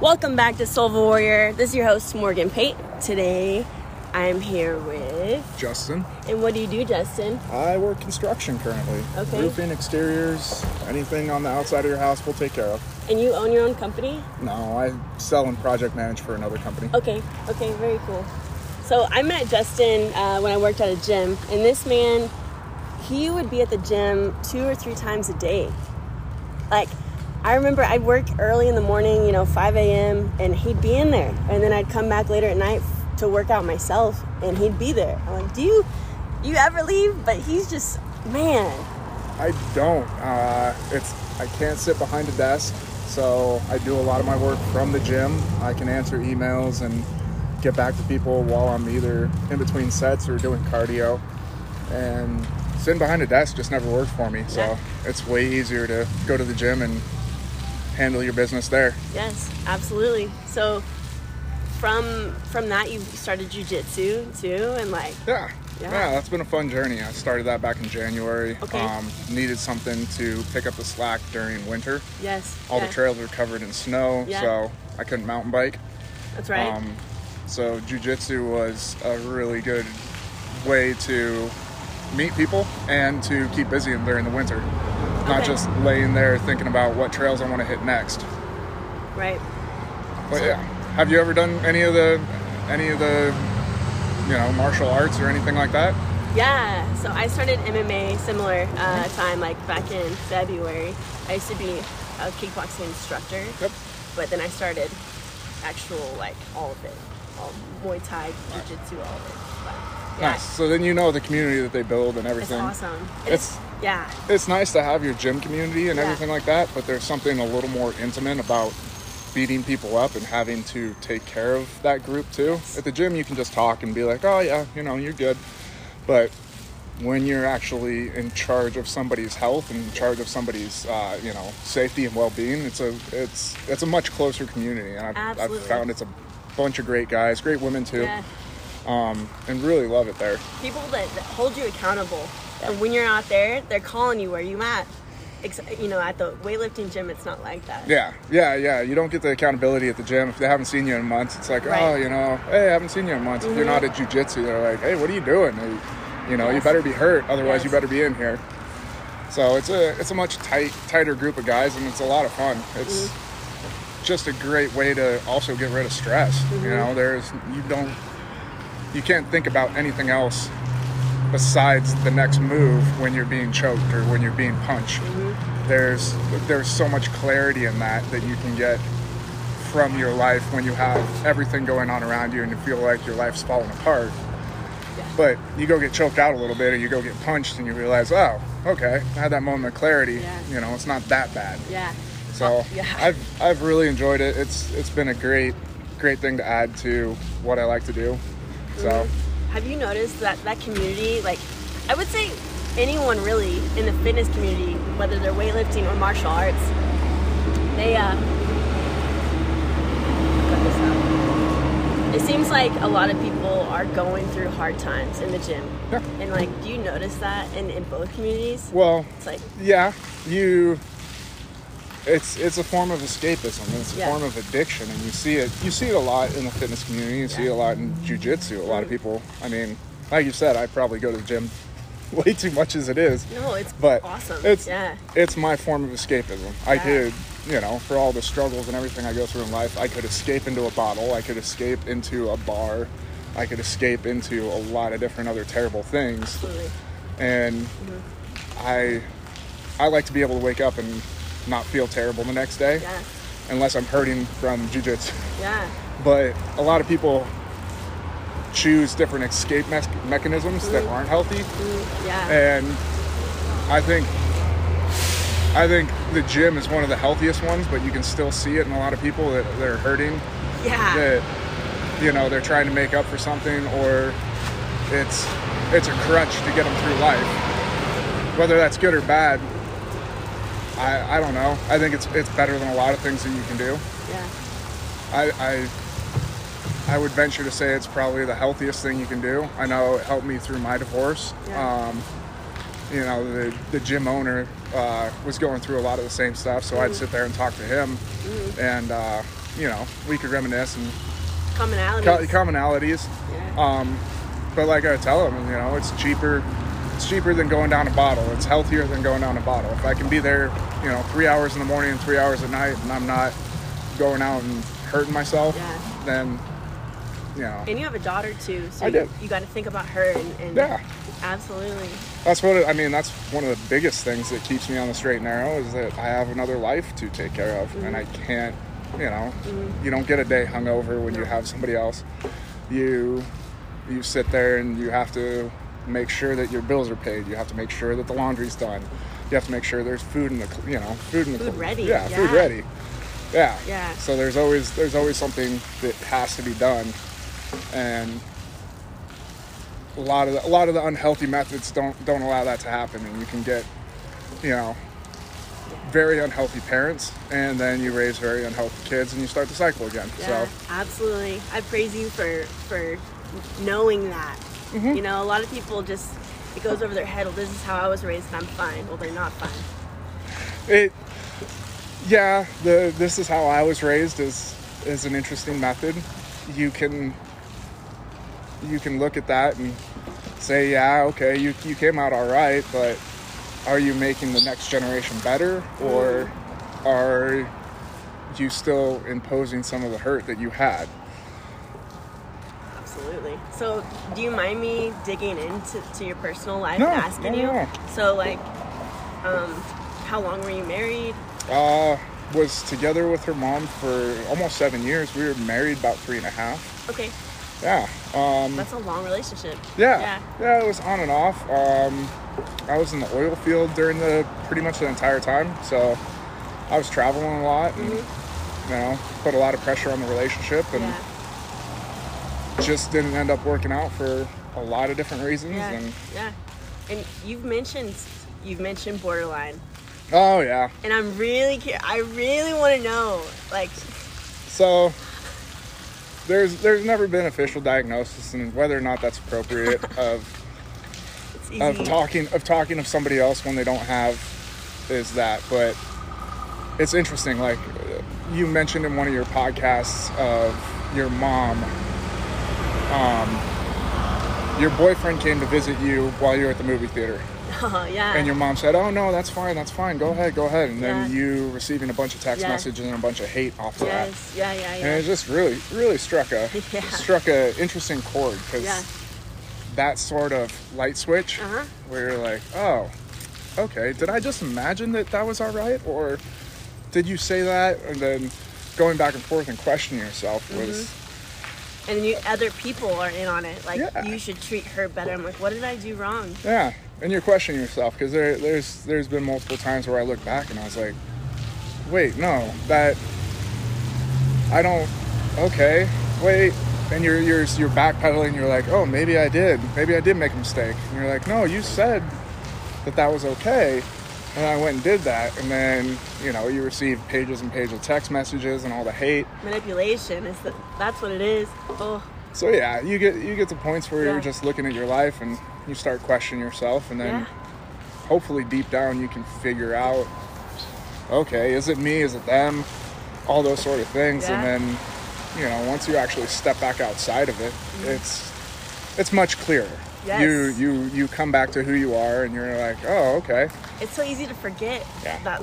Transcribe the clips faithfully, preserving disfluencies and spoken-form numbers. Welcome back to Soul Warrior. This is your host, Morgan Pate. Today, I'm here with... Justin. And what do you do, Justin? I work construction currently. Okay. Roofing, exteriors, anything on the outside of your house, we'll take care of. And you own your own company? No, I sell and project manage for another company. Okay. Okay, very cool. So I met Justin uh, when I worked at a gym. And this man, he would be at the gym two or three times a day. Like... I remember I'd work early in the morning, you know, five a.m., and he'd be in there. And then I'd come back later at night f- to work out myself, and he'd be there. I'm like, do you you ever leave? But he's just, man. I don't. Uh, it's I can't sit behind a desk, so I do a lot of my work from the gym. I can answer emails and get back to people while I'm either in between sets or doing cardio. And sitting behind a desk just never worked for me, so yeah. It's way easier to go to the gym and handle your business there. Yes, absolutely. So from from that, you started jiu-jitsu too, and like yeah. yeah yeah that's been a fun journey. I started that back in January. Okay. Um needed something to pick up the slack during winter. Yes. All yeah. the trails were covered in snow. Yeah. So I couldn't mountain bike. That's right. Um so jiu-jitsu was a really good way to meet people and to keep busy during the winter. Not okay. just laying there thinking about what trails I want to hit next. Right. But so, yeah, have you ever done any of the, any of the, you know, martial arts or anything like that? Yeah. So I started M M A similar uh, time, like back in February. I used to be a kickboxing instructor. Yep. But then I started actual, like all of it, all Muay Thai, Jiu-Jitsu, all of it. But, yeah. Nice. So then you know the community that they build and everything. It's awesome. It's. it's Yeah. It's nice to have your gym community and yeah. everything like that, but there's something a little more intimate about beating people up and having to take care of that group too. At the gym, you can just talk and be like, oh yeah, you know, you're good. But when you're actually in charge of somebody's health and in charge of somebody's, uh, you know, safety and well-being, it's a it's it's a much closer community. And I've, I've found it's a bunch of great guys, great women too, yeah. um, and really love it there. People that, that hold you accountable. And when you're out there, they're calling you where you at. You know, at the weightlifting gym, it's not like that. Yeah, yeah, yeah. You don't get the accountability at the gym. If they haven't seen you in months, it's like, right. oh, you know, hey, I haven't seen you in months. Mm-hmm. If you're not at jujitsu, they're like, hey, what are you doing? And, you know, yes. you better be hurt. Otherwise, yes. you better be in here. So it's a it's a much tight, tighter group of guys, and it's a lot of fun. It's mm-hmm. just a great way to also get rid of stress. Mm-hmm. You know, there's you don't you can't think about anything else besides the next move when you're being choked or when you're being punched. Mm-hmm. There's there's so much clarity in that that you can get from your life when you have everything going on around you and you feel like your life's falling apart. Yeah. But you go get choked out a little bit or you go get punched and you realize, oh, okay, I had that moment of clarity. Yeah. You know, it's not that bad. Yeah. So yeah. I've I've really enjoyed it. It's it's been a great great thing to add to what I like to do. Mm-hmm. So. Have you noticed that that community, like, I would say anyone really in the fitness community, whether they're weightlifting or martial arts, they, uh, cut this out. It seems like a lot of people are going through hard times in the gym. Yeah. And, like, do you notice that in, in both communities? Well, it's like, yeah, you, it's it's a form of escapism. It's a yeah. form of addiction, and you see it you see it a lot in the fitness community. You yeah. see it a lot in jiu-jitsu. A lot of people, I mean, like you said, I probably go to the gym way too much as it is. No, it's but awesome. It's yeah. it's my form of escapism. Yeah. I could, you know, for all the struggles and everything I go through in life, I could escape into a bottle, I could escape into a bar, I could escape into a lot of different other terrible things. Absolutely. And mm-hmm. I I like to be able to wake up and not feel terrible the next day, yeah. unless I'm hurting from jiu-jitsu. Yeah. But a lot of people choose different escape me- mechanisms mm. that aren't healthy. Mm. Yeah. And I think I think the gym is one of the healthiest ones, but you can still see it in a lot of people that they're hurting. Yeah. That, you know, they're trying to make up for something, or it's it's a crutch to get them through life. Whether that's good or bad, I, I don't know. I think it's it's better than a lot of things that you can do. Yeah. I, I I would venture to say it's probably the healthiest thing you can do. I know it helped me through my divorce. Yeah. Um, you know, the, the gym owner uh, was going through a lot of the same stuff, so mm-hmm. I'd sit there and talk to him, mm-hmm. and uh, you know, we could reminisce and commonalities. Co- commonalities. Yeah. Um, but like I tell him, you know, it's cheaper. It's cheaper than going down a bottle. It's healthier than going down a bottle. If I can be there, you know, three hours in the morning and three hours at night, and I'm not going out and hurting myself, yeah. then, you know. And you have a daughter too, so I you, you got to think about her. And, and yeah, absolutely. That's what it, I mean. That's one of the biggest things that keeps me on the straight and narrow is that I have another life to take care of, mm-hmm. and I can't. You know, mm-hmm. you don't get a day hungover when no. you have somebody else. You, you sit there and you have to make sure that your bills are paid. You have to make sure that the laundry's done. You have to make sure there's food in the, you know, food in the food ready. Yeah, yeah, food ready. Yeah. Yeah. So there's always there's always something that has to be done, and a lot of the, a lot of the unhealthy methods don't don't allow that to happen. And you can get, you know, very unhealthy parents, and then you raise very unhealthy kids, and you start the cycle again. Yeah, so absolutely, I praise you for for knowing that. Mm-hmm. You know, a lot of people just, it goes over their head, well, this is how I was raised and I'm fine. Well, they're not fine. It, yeah, the this is how I was raised is is an interesting method. You can, you can look at that and say, yeah, okay, you, you came out all right, but are you making the next generation better? Or are you still imposing some of the hurt that you had? Absolutely. So, do you mind me digging into to your personal life no, and asking no, you? No. So, like, um, how long were you married? Uh, was together with her mom for almost seven years. We were married about three and a half. Okay. Yeah. Um, That's a long relationship. Yeah. Yeah. Yeah, it was on and off. Um, I was in the oil field during the pretty much the entire time, so I was traveling a lot, and mm-hmm. you know, put a lot of pressure on the relationship, and. Yeah. Just didn't end up working out for a lot of different reasons. Yeah, and yeah. And you've mentioned you've mentioned borderline. Oh yeah. And I'm really curious. I really want to know, like. So there's there's never been official diagnosis, and whether or not that's appropriate of it's easy. of talking of talking of somebody else when they don't have is that, but it's interesting. Like you mentioned in one of your podcasts of your mom. Um, your boyfriend came to visit you while you were at the movie theater. Oh, yeah. And your mom said, oh, no, that's fine, that's fine. Go ahead, go ahead. And yeah. then you receiving a bunch of text yeah. messages and a bunch of hate off of yes. that. Yeah, yeah, yeah. And it just really, really struck a yeah. struck a interesting chord because yeah. that sort of light switch uh-huh. where you're like, oh, okay, did I just imagine that that was all right? Or did you say that? And then going back and forth and questioning yourself mm-hmm. was... And you, other people are in on it. Like, yeah. you should treat her better. I'm like, what did I do wrong? Yeah, and you're questioning yourself because there, there's there's been multiple times where I look back and I was like, wait, no, that I don't. Okay, wait, and you're you're you're backpedaling. You're like, oh, maybe I did. Maybe I did make a mistake. And you're like, no, you said that that was okay, and I went and did that. And then you know you receive pages and pages of text messages and all the hate. Manipulation is the, that's what it is. Oh. So yeah, you get you get to points where yeah. you're just looking at your life and you start questioning yourself, and then yeah. hopefully deep down you can figure out, okay, is it me? Is it them? All those sort of things, yeah. and then you know once you actually step back outside of it, mm-hmm. it's it's much clearer. Yes. You you you come back to who you are, and you're like, oh, okay. It's so easy to forget yeah. that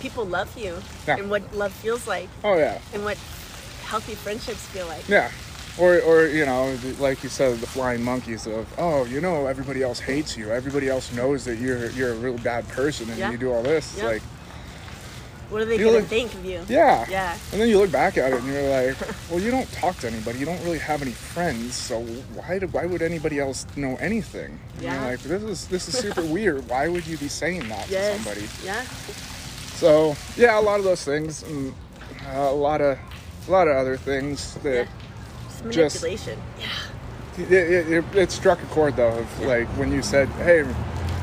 people love you yeah. and what love feels like. Oh yeah. And what healthy friendships feel like. Yeah. Or, or you know, like you said, the flying monkeys of, oh, you know, everybody else hates you. Everybody else knows that you're you're a real bad person, and yeah. you do all this. Yeah. Like, what are they going to think of you? Yeah. Yeah. And then you look back at it, and you're like, well, you don't talk to anybody. You don't really have any friends, so why do, why would anybody else know anything? And yeah. you're like, this is this is super weird. Why would you be saying that yes. to somebody? Yeah. So yeah, a lot of those things, and uh, a lot of a lot of other things that. Yeah. Manipulation. Just, yeah. It, it, it, it struck a chord though, of yeah. like when you said, hey,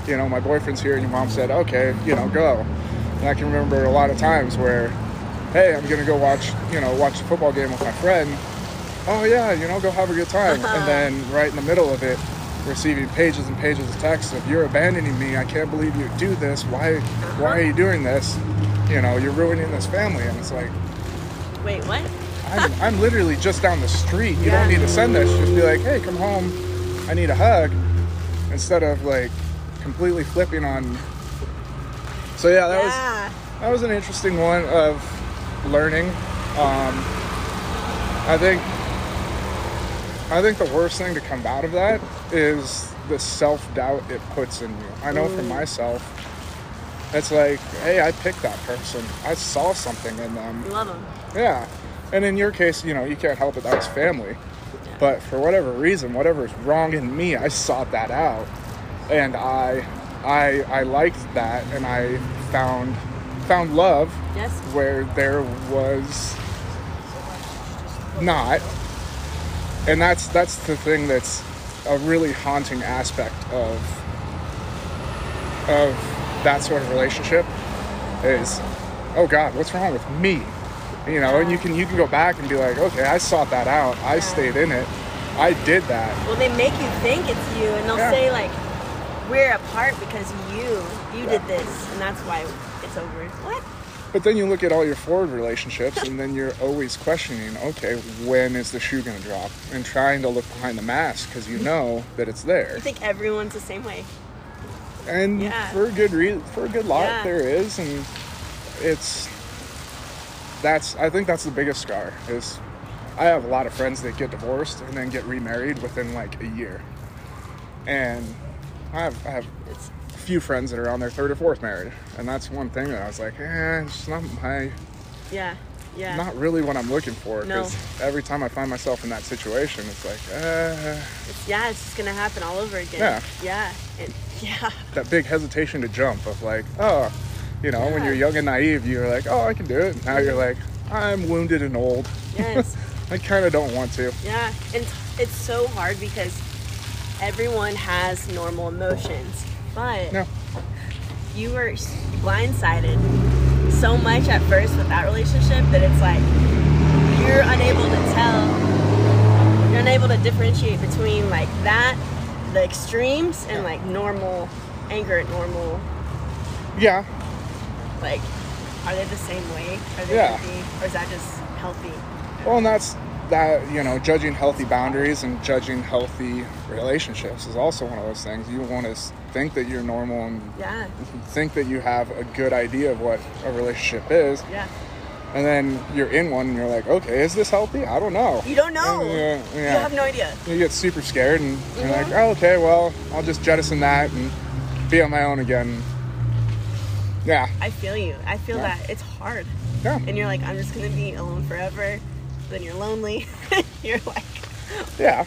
you know, my boyfriend's here, and your mom said, okay, you know, go. And I can remember a lot of times where, hey, I'm going to go watch, you know, watch the football game with my friend. Oh yeah, you know, go have a good time. And then right in the middle of it, receiving pages and pages of texts of, "You're abandoning me. I can't believe you do this. Why, why are you doing this? You know, you're ruining this family." And it's like, wait, what? I'm, I'm literally just down the street. You yeah. don't need to send this. Just be like, "Hey, come home. I need a hug." Instead of like completely flipping on. So yeah, that yeah. was that was an interesting one of learning. Um, I think I think the worst thing to come out of that is the self-doubt it puts in you. I know mm. for myself, it's like, hey, I picked that person. I saw something in them. Love them. Yeah. And in your case, you know, you can't help it. That was family. Yeah. But for whatever reason, whatever's wrong in me, I sought that out. And I I, I liked that. And I found, found love yes. where there was not. And that's, that's the thing that's a really haunting aspect of, of that sort of relationship is, oh God, what's wrong with me? You know, and you can you can go back and be like, okay, I sought that out. I yeah. stayed in it. I did that. Well, they make you think it's you, and they'll yeah. say, like, we're apart because you, you yeah. did this, and that's why it's over. What? But then you look at all your forward relationships, and then you're always questioning, okay, when is the shoe going to drop? And trying to look behind the mask because you know that it's there. You think everyone's the same way. And yeah. for a good reason, for a good lot, yeah. there is, and it's... That's, I think that's the biggest scar is I have a lot of friends that get divorced and then get remarried within like a year. And I have, I have a few friends that are on their third or fourth marriage. And that's one thing that I was like, eh, it's not my, yeah, yeah, not really what I'm looking for. Because no. every time I find myself in that situation, it's like, uh, it's, yeah, it's just going to happen all over again. Yeah. Yeah. It, yeah. That big hesitation to jump of like, oh. You know, yeah. when you're young and naive, you're like, oh, I can do it. Now you're like, I'm wounded and old. Yes. I kind of don't want to. Yeah. And it's so hard because everyone has normal emotions. But yeah. you were blindsided so much at first with that relationship that it's like you're unable to tell. You're unable to differentiate between like that, the extremes, and like normal anger at normal. Yeah. Like, are they the same way? Are they yeah. healthy? Or is that just healthy? Well, and that's that, you know, judging healthy boundaries and judging healthy relationships is also one of those things. You want to think that you're normal and yeah. think that you have a good idea of what a relationship is. Yeah. And then you're in one and you're like, okay, is this healthy? I don't know. You don't know. And, uh, yeah. You have no idea. You get super scared and mm-hmm. you're like, oh, okay, well, I'll just jettison that and be on my own again. Yeah. I feel you. I feel yeah. that. It's hard. Yeah. And you're like, I'm just going to be alone forever. Then you're lonely. You're like... yeah.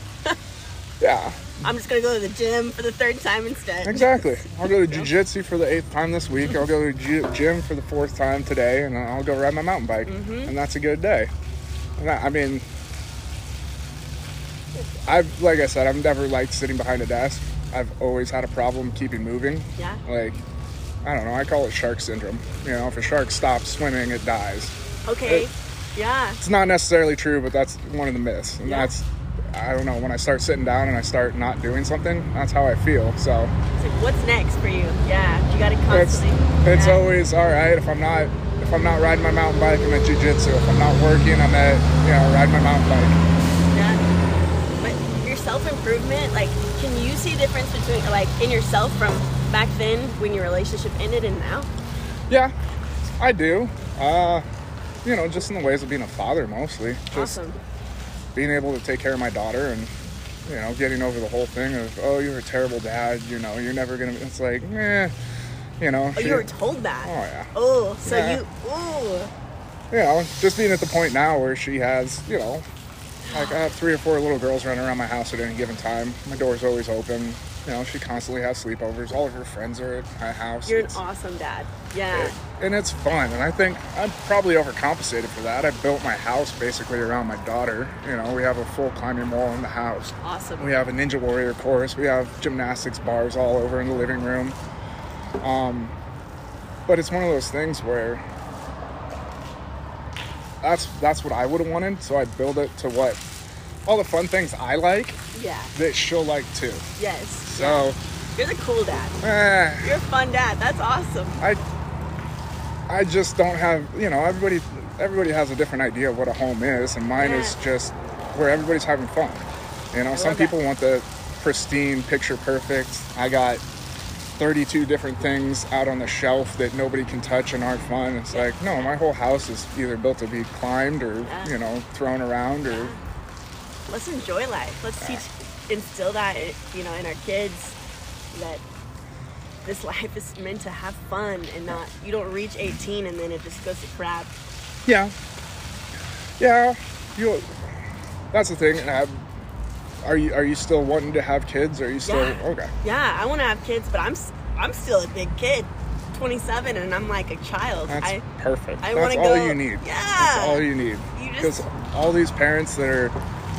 Yeah. I'm just going to go to the gym for the third time instead. Exactly. I'll go to jiu-jitsu for the eighth time this week. I'll go to the gym for the fourth time today. And I'll go ride my mountain bike. Mm-hmm. And that's a good day. And I, I mean... I've, like I said, I've never liked sitting behind a desk. I've always had a problem keeping moving. Yeah. Like... I don't know, I call it shark syndrome. You know, if a shark stops swimming, it dies. Okay, it, yeah. It's not necessarily true, but that's one of the myths. And yeah. that's, I don't know, when I start sitting down and I start not doing something, that's how I feel, so. It's like, what's next for you? Yeah, you gotta constantly. It's, it's yeah. always, all right, if I'm not if I'm not riding my mountain bike, I'm at jiu-jitsu. If I'm not working, I'm at, you know, riding my mountain bike. Yeah, but your self-improvement, like, can you see a difference between, like, in yourself from... back then when your relationship ended and now? Yeah, I do. Uh, you know, just in the ways of being a father mostly. Just awesome. Being able to take care of my daughter and, you know, getting over the whole thing of, oh, you're a terrible dad, you know, you're never going to, it's like, eh, you know. Oh, she, you were told that? Oh, yeah. Oh, so yeah. you, oh. You know, just being at the point now where she has, you know, like I have three or four little girls running around my house at any given time. My door's always open. You know, she constantly has sleepovers. All of her friends are at my house. You're it's, an awesome dad. Yeah. It, and it's fun. And I think I'm probably overcompensated for that. I built my house basically around my daughter. You know, we have a full climbing wall in the house. Awesome. We have a Ninja Warrior course. We have gymnastics bars all over in the living room. Um, but it's one of those things where that's, that's what I would have wanted. So I build it to what all the fun things I like, yeah, that she'll like too. Yes. So you're the cool dad. Uh, you're a fun dad. That's awesome. I I just don't have, you know, everybody everybody has a different idea of what a home is, and mine yeah. is just where everybody's having fun. You know, I some people that. want the pristine, picture perfect. I got thirty-two different things out on the shelf that nobody can touch and aren't fun. It's yeah. like, no, my whole house is either built to be climbed or, yeah. you know, thrown around or... Yeah. Let's enjoy life. Let's yeah. teach, instill that, you know, in our kids that this life is meant to have fun and not, you don't reach eighteen and then it just goes to crap. Yeah. Yeah. You'll, that's the thing. And I, Are you are you still wanting to have kids? Or are you still yeah. okay? Yeah, I want to have kids, but I'm I'm still a big kid, twenty-seven, and I'm like a child. That's I, perfect. I That's all go, you need. Yeah, that's all you need. Because all these parents that are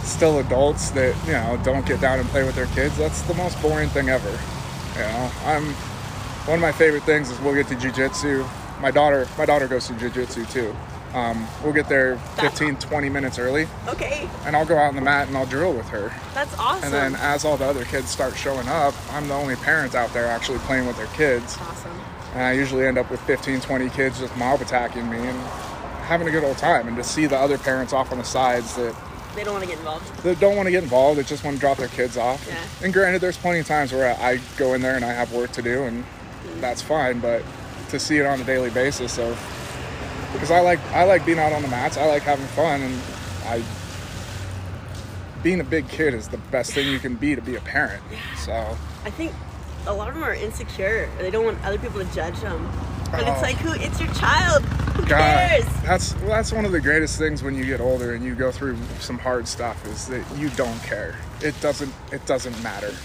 still adults that, you know, don't get down and play with their kids, that's the most boring thing ever. You know, I'm one of my favorite things is we'll get to jiu-jitsu. My daughter my daughter goes to jiu-jitsu too. Um, we'll get there fifteen, twenty minutes early. Okay. And I'll go out on the mat and I'll drill with her. That's awesome. And then as all the other kids start showing up, I'm the only parent out there actually playing with their kids. Awesome. And I usually end up with fifteen, twenty kids just mob attacking me and having a good old time. And to see the other parents off on the sides that... They don't want to get involved. They don't want to get involved. They just want to drop their kids off. Yeah. And, and granted, there's plenty of times where I, I go in there and I have work to do and mm-hmm. that's fine. But to see it on a daily basis of... Because I like I like being out on the mats. I like having fun, and I being a big kid is the best thing you can be to be a parent. Yeah. So I think a lot of them are insecure. They don't want other people to judge them. But oh. it's like, who? It's your child. Who God, cares? That's well, that's one of the greatest things when you get older and you go through some hard stuff is that you don't care. It doesn't it doesn't matter.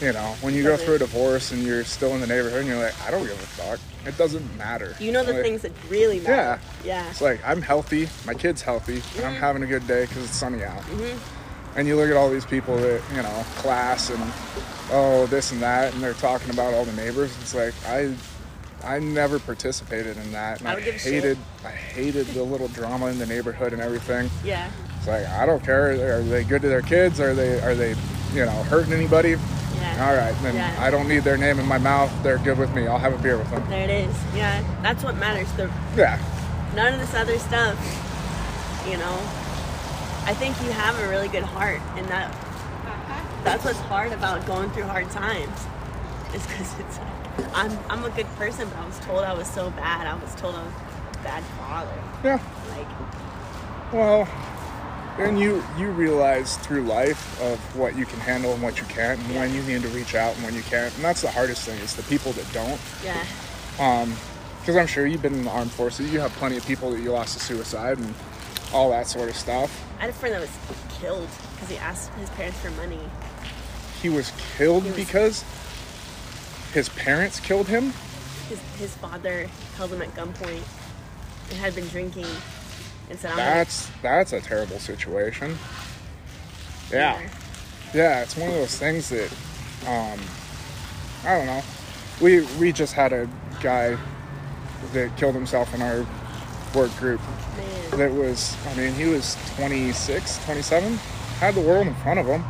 You know, when you go through a divorce and you're still in the neighborhood and you're like, I don't give a fuck. It doesn't matter. You know the like, things that really matter. Yeah. Yeah. It's like, I'm healthy. My kid's healthy. Mm-hmm. And I'm having a good day because it's sunny out. Mm-hmm. And you look at all these people that, you know, class and, oh, this and that. And they're talking about all the neighbors. It's like, I I never participated in that. And I, I hated I hated the little drama in the neighborhood and everything. Yeah. It's like, I don't care. Are they good to their kids? Are they, are they you know, hurting anybody? Yeah. All right, then yeah. I don't need their name in my mouth. They're good with me. I'll have a beer with them. There it is. Yeah, that's what matters. The, yeah. None of this other stuff, you know. I think you have a really good heart, and that that's what's hard about going through hard times. Is because it's like, I'm, I'm a good person, but I was told I was so bad. I was told I was a bad father. Yeah. Like. Well... And you, you realize through life of what you can handle and what you can't, and yeah. when you need to reach out and when you can't. And that's the hardest thing is the people that don't. Yeah. Um, because I'm sure you've been in the armed forces. You have plenty of people that you lost to suicide and all that sort of stuff. I had a friend that was killed because he asked his parents for money. He was killed he was, because his parents killed him? His, his father held him at gunpoint and had been drinking. So that's like, that's a terrible situation. Yeah. yeah. Yeah, it's one of those things that, um, I don't know. We we just had a guy that killed himself in our work group. Man. That was, I mean, he was twenty-six, twenty-seven, had the world in front of him.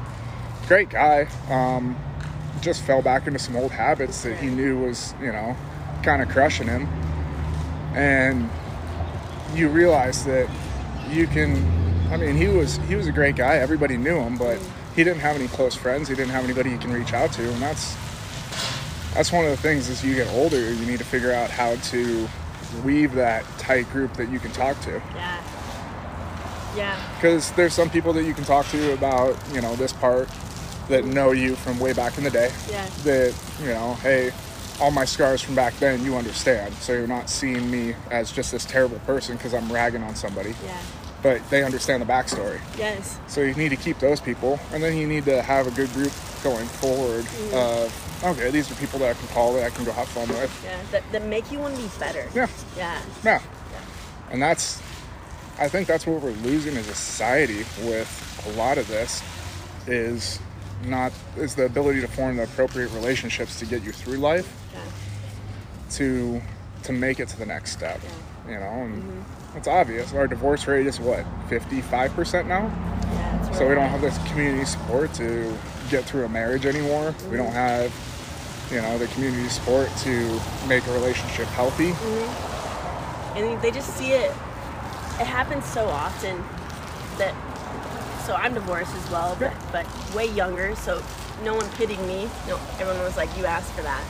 Great guy. Um, just fell back into some old habits that he knew was, you know, kind of crushing him. And... you realize that you can, I mean, he was he was a great guy. Everybody knew him, but he didn't have any close friends. He didn't have anybody you can reach out to. And that's that's one of the things as you get older, you need to figure out how to weave that tight group that you can talk to. Yeah. Yeah. Because there's some people that you can talk to about, you know, this part that know you from way back in the day. Yeah. That, you know, hey... all my scars from back then, you understand. So you're not seeing me as just this terrible person because I'm ragging on somebody. Yeah. But they understand the backstory. Yes. So you need to keep those people. And then you need to have a good group going forward mm. of, okay, these are people that I can call that I can go have fun with. Yeah, that, that make you want to be better. Yeah. Yeah. Yeah. Yeah. And that's, I think that's what we're losing as a society with a lot of this is... not is the ability to form the appropriate relationships to get you through life yeah. to to make it to the next step yeah. you know and mm-hmm. it's obvious our divorce rate is what fifty-five percent now yeah, So we don't have this community support to get through a marriage anymore. We don't have, you know, the community support to make a relationship healthy. Mm-hmm. And they just see it. It happens so often that, so I'm divorced as well, but, but way younger, so no one pitied me. No, everyone was like, you asked for that.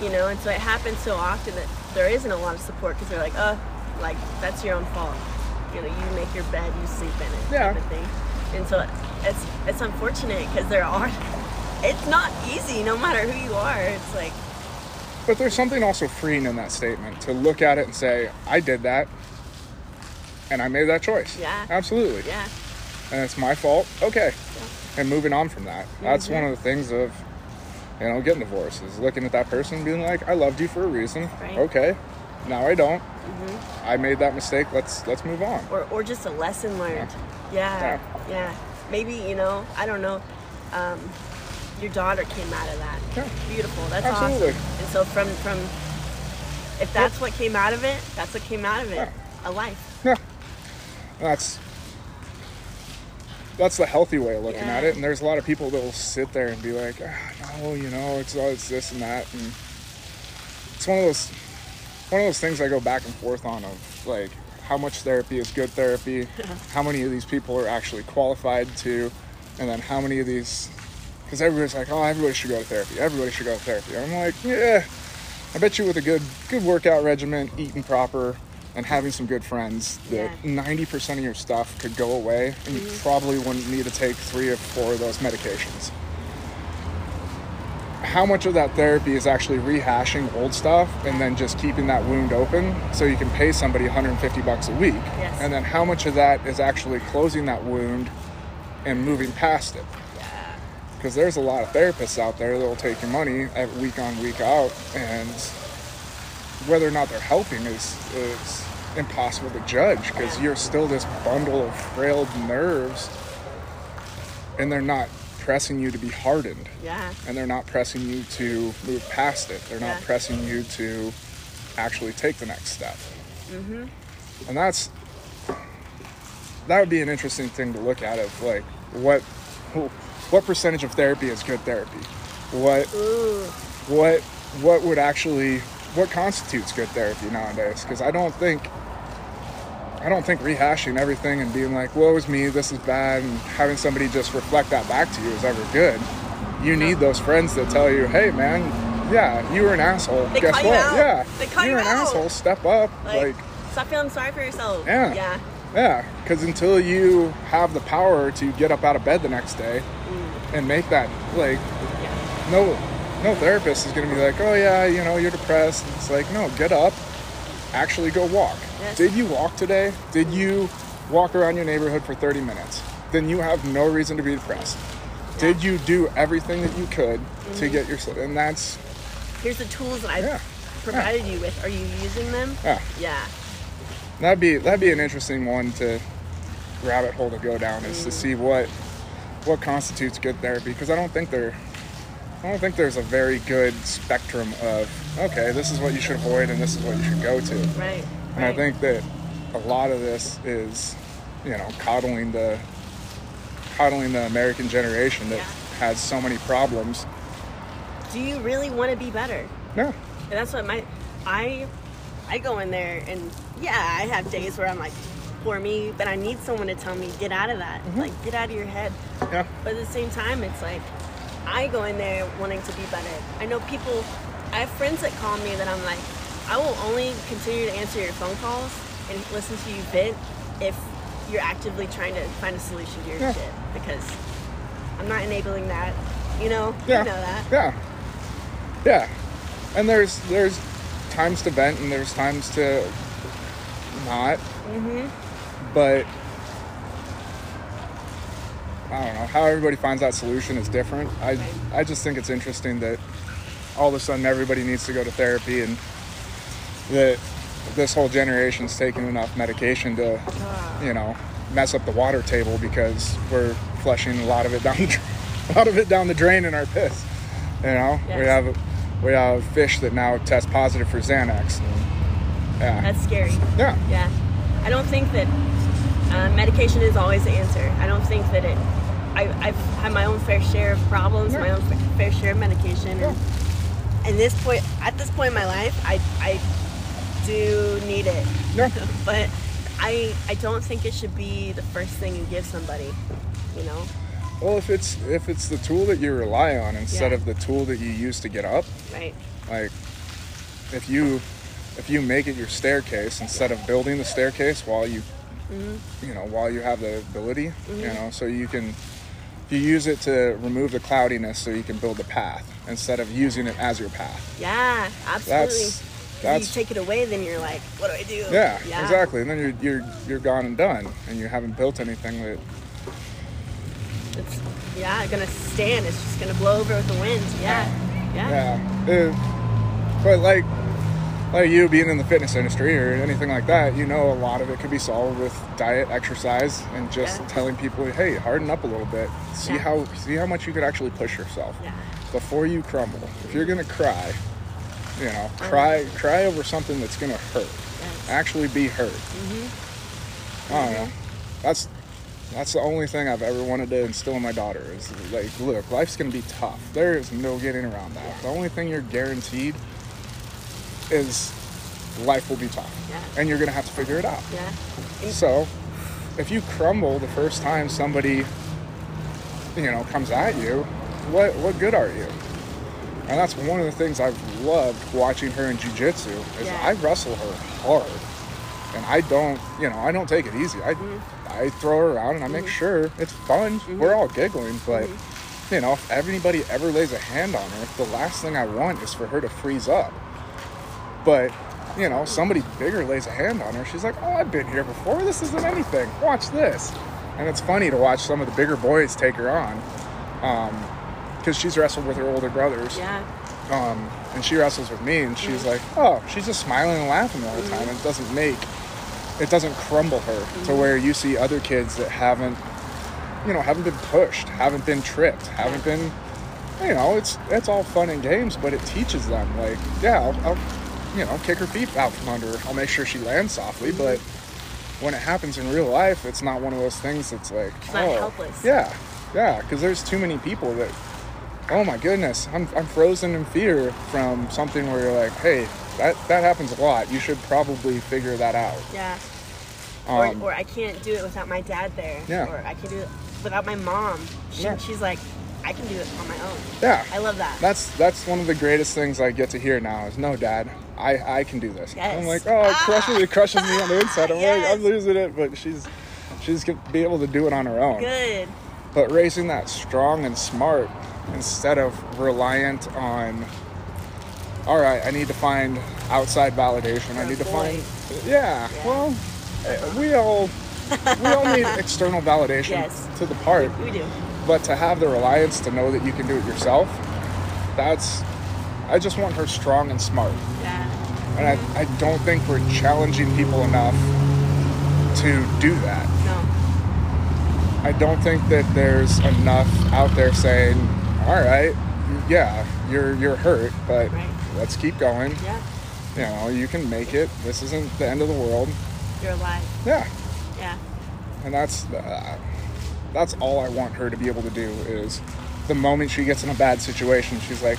You know, and so it happens so often that there isn't a lot of support because they're like, oh, like, that's your own fault. You know, you make your bed, you sleep in it, yeah. type of thing. And so it's it's unfortunate because there are, it's not easy no matter who you are. It's like. But there's something also freeing in that statement to look at it and say, I did that and I made that choice. Yeah. Absolutely. Yeah. And it's my fault. Okay. Yeah. And moving on from that. That's mm-hmm. one of the things of, you know, getting divorced is looking at that person and being like, I loved you for a reason. Right. Okay. Now I don't. Mm-hmm. I made that mistake. Let's let's move on. Or or just a lesson learned. Yeah. Yeah. yeah. yeah. Maybe, you know, I don't know. Um, your daughter came out of that. Yeah. Beautiful. That's Absolutely. awesome. And so from from if that's yep. what came out of it, that's what came out of it. Yeah. A life. Yeah. That's that's the healthy way of looking yeah. at it. And there's a lot of people that will sit there and be like, ah, no, you know, it's it's this and that. And it's one of those. One of those things I go back and forth on of like how much therapy is good therapy, how many of these people are actually qualified to, and then how many of these, because everybody's like, oh, everybody should go to therapy. Everybody should go to therapy. I'm like, yeah, I bet you with a good good workout regimen, eating proper, and having some good friends, that yeah. ninety percent of your stuff could go away, and you mm-hmm. probably wouldn't need to take three or four of those medications. How much of that therapy is actually rehashing old stuff and then just keeping that wound open so you can pay somebody one hundred fifty bucks a week? Yes. And then how much of that is actually closing that wound and moving past it? Because yeah. there's a lot of therapists out there that will take your money week on, week out, and whether or not they're helping is, is impossible to judge because yeah. you're still this bundle of frail nerves and they're not pressing you to be hardened. Yeah. And they're not pressing you to move past it. They're yeah. not pressing you to actually take the next step. Mm-hmm. And that's, that would be an interesting thing to look at of like, what, what percentage of therapy is good therapy? What, Ooh. what, what would actually, what constitutes good therapy nowadays? Because I don't think, I don't think rehashing everything and being like, woe is me, this is bad, and having somebody just reflect that back to you is ever good. You need those friends that tell you, hey, man, yeah, you were an asshole. They Guess what? You out. Yeah. They cut you You're an out. asshole. Step up. Like, like, stop feeling sorry for yourself. Yeah. Yeah. Yeah. Because until you have the power to get up out of bed the next day mm. and make that, like, yeah. no, no therapist is going to be like, oh, yeah, you know, you're depressed. It's like, no, get up. Actually go walk. Yes. Did you walk today? Did you walk around your neighborhood for thirty minutes? Then you have no reason to be depressed. Yeah. Did you do everything that you could mm-hmm. to get yourself? And that's... Here's the tools that I've yeah. provided yeah. you with. Are you using them? Yeah. Yeah. That'd be, that'd be an interesting one to rabbit hole to go down is mm. to see what what constitutes good therapy. Because I don't think they're... I don't think there's a very good spectrum of, okay, this is what you should avoid and this is what you should go to. Right. And right. I think that a lot of this is, you know, coddling the coddling the American generation that yeah. has so many problems. Do you really want to be better? No. Yeah. And that's what my I I go in there and yeah, I have days where I'm like, poor me, but I need someone to tell me, get out of that. Mm-hmm. Like, get out of your head. Yeah. But at the same time, it's like I go in there wanting to be better. I know people, I have friends that call me that I'm like, I will only continue to answer your phone calls and listen to you bit if you're actively trying to find a solution to your yeah. shit, because I'm not enabling that, you know? Yeah. You know that. Yeah. Yeah. And there's there's times to vent and there's times to not. Mm-hmm. But... I don't know, how everybody finds that solution is different. I I just think it's interesting that all of a sudden everybody needs to go to therapy and that this whole generation's taking enough medication to, you know, mess up the water table because we're flushing a lot of it down the, a lot of it down the drain in our piss. You know, yes. we have we have fish that now test positive for Xanax. Yeah. That's scary. Yeah. Yeah. I don't think that Uh, medication is always the answer. I don't think that it, I, I've had my own fair share of problems, yeah. my own fair share of medication. Yeah. And, and this point, at this point in my life, I, I do need it. Yeah. But I, I don't think it should be the first thing you give somebody, you know? Well, if it's if it's the tool that you rely on instead yeah. of the tool that you use to get up, right? Like, if you if you make it your staircase instead of building the staircase while you mm-hmm. you know while you have the ability, mm-hmm. you know, so you can you use it to remove the cloudiness so you can build the path instead of using it as your path. Yeah, absolutely. That's, that's if you take it away, then you're like, what do I do? Yeah, yeah. exactly. And then you're you're you're gone and done, and you haven't built anything that. It's, yeah, gonna stand. It's just gonna blow over with the wind. Yeah, yeah. Yeah. It, but like, like you being in the fitness industry or anything like that, you know, a lot of it could be solved with diet, exercise, and just yeah. telling people, hey, harden up a little bit. See yeah. how see how much you could actually push yourself yeah. before you crumble. If you're gonna cry, you know, cry oh. cry over something that's gonna hurt. Yes. Actually, be hurt. Mm-hmm. I don't know. That's. That's the only thing I've ever wanted to instill in my daughter is, like, look, life's going to be tough. There is no getting around that. Yeah. The only thing you're guaranteed is life will be tough. Yeah. And you're going to have to figure it out. Yeah. So if you crumble the first time somebody, you know, comes at you, what what good are you? And that's one of the things I've loved watching her in jiu-jitsu is yeah. I wrestle her hard. And I don't, you know, I don't take it easy. I mm-hmm. I throw her around and I make mm-hmm. sure it's fun. Mm-hmm. We're all giggling, but, mm-hmm. you know, if anybody ever lays a hand on her, the last thing I want is for her to freeze up. But, you know, somebody bigger lays a hand on her. She's like, oh, I've been here before. This isn't anything. Watch this. And it's funny to watch some of the bigger boys take her on because um, she's wrestled with her older brothers. Yeah. Um, and she wrestles with me, and she's mm-hmm. like, oh, she's just smiling and laughing all the time. Mm-hmm. It doesn't make... It doesn't crumble her mm-hmm. to where you see other kids that haven't, you know, haven't been pushed, haven't been tripped, haven't been, you know, it's it's all fun and games, but it teaches them, like, yeah, I'll, I'll you know, kick her feet out from under her. I'll make sure she lands softly, mm-hmm. but when it happens in real life, it's not one of those things that's like, it's not oh, helpless. Yeah, yeah, because there's too many people that, oh my goodness, I'm I'm frozen in fear from something where you're like, hey, that that happens a lot. You should probably figure that out. Yeah. Um, or, or I can't do it without my dad there. Yeah. Or I can do it without my mom. She, yeah. She's like, I can do it on my own. Yeah. I love that. That's that's one of the greatest things I get to hear now is, no, Dad, I, I can do this. Yes. I'm like, oh, it crushes, ah! it crushes me on the inside. I'm yes. like, I'm losing it. But she's she's going to be able to do it on her own. Good. But raising that strong and smart instead of reliant on... all right, I need to find outside validation. I need to find, yeah, yeah. well, we all we all need external validation yes. to the part. We do. But to have the reliance to know that you can do it yourself, that's, I just want her strong and smart. Yeah. And I, I don't think we're challenging people enough to do that. No. I don't think that there's enough out there saying, all right, yeah, you're you're hurt, but... Right. Let's keep going. Yeah. You know, you can make it. This isn't the end of the world. You're alive. Yeah. Yeah. And that's uh, that's all I want her to be able to do is the moment she gets in a bad situation, she's like,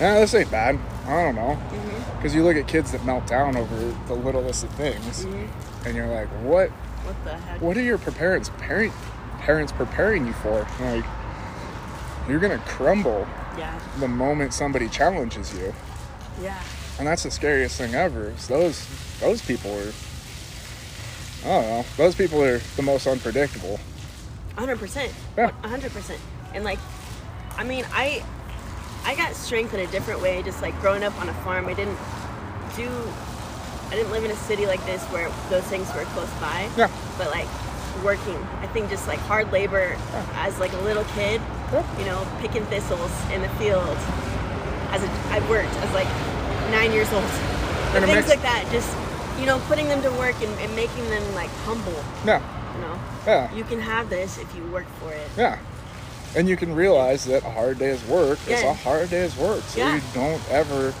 eh, this ain't bad. I don't know. Because mm-hmm. you look at kids that melt down over the littlest of things, mm-hmm. and you're like, what? What the heck? What are your parents, parent, parents preparing you for? Like, you're going to crumble. Yeah. The moment somebody challenges you. Yeah. And that's the scariest thing ever. Is those those people are, I don't know, those people are the most unpredictable. one hundred percent. Yeah. one hundred percent. And like, I mean, I I got strength in a different way just like growing up on a farm. I didn't do, I didn't live in a city like this where those things were close by. Yeah. But like working, I think just like hard labor yeah. as like a little kid. You know, picking thistles in the field. As a, I worked as like nine years old. And things mix. Like that, just you know, putting them to work and, and making them like humble. Yeah. You know. Yeah. You can have this if you work for it. Yeah. And you can realize that a hard day's work yeah. is a hard day's work. So yeah. you don't ever,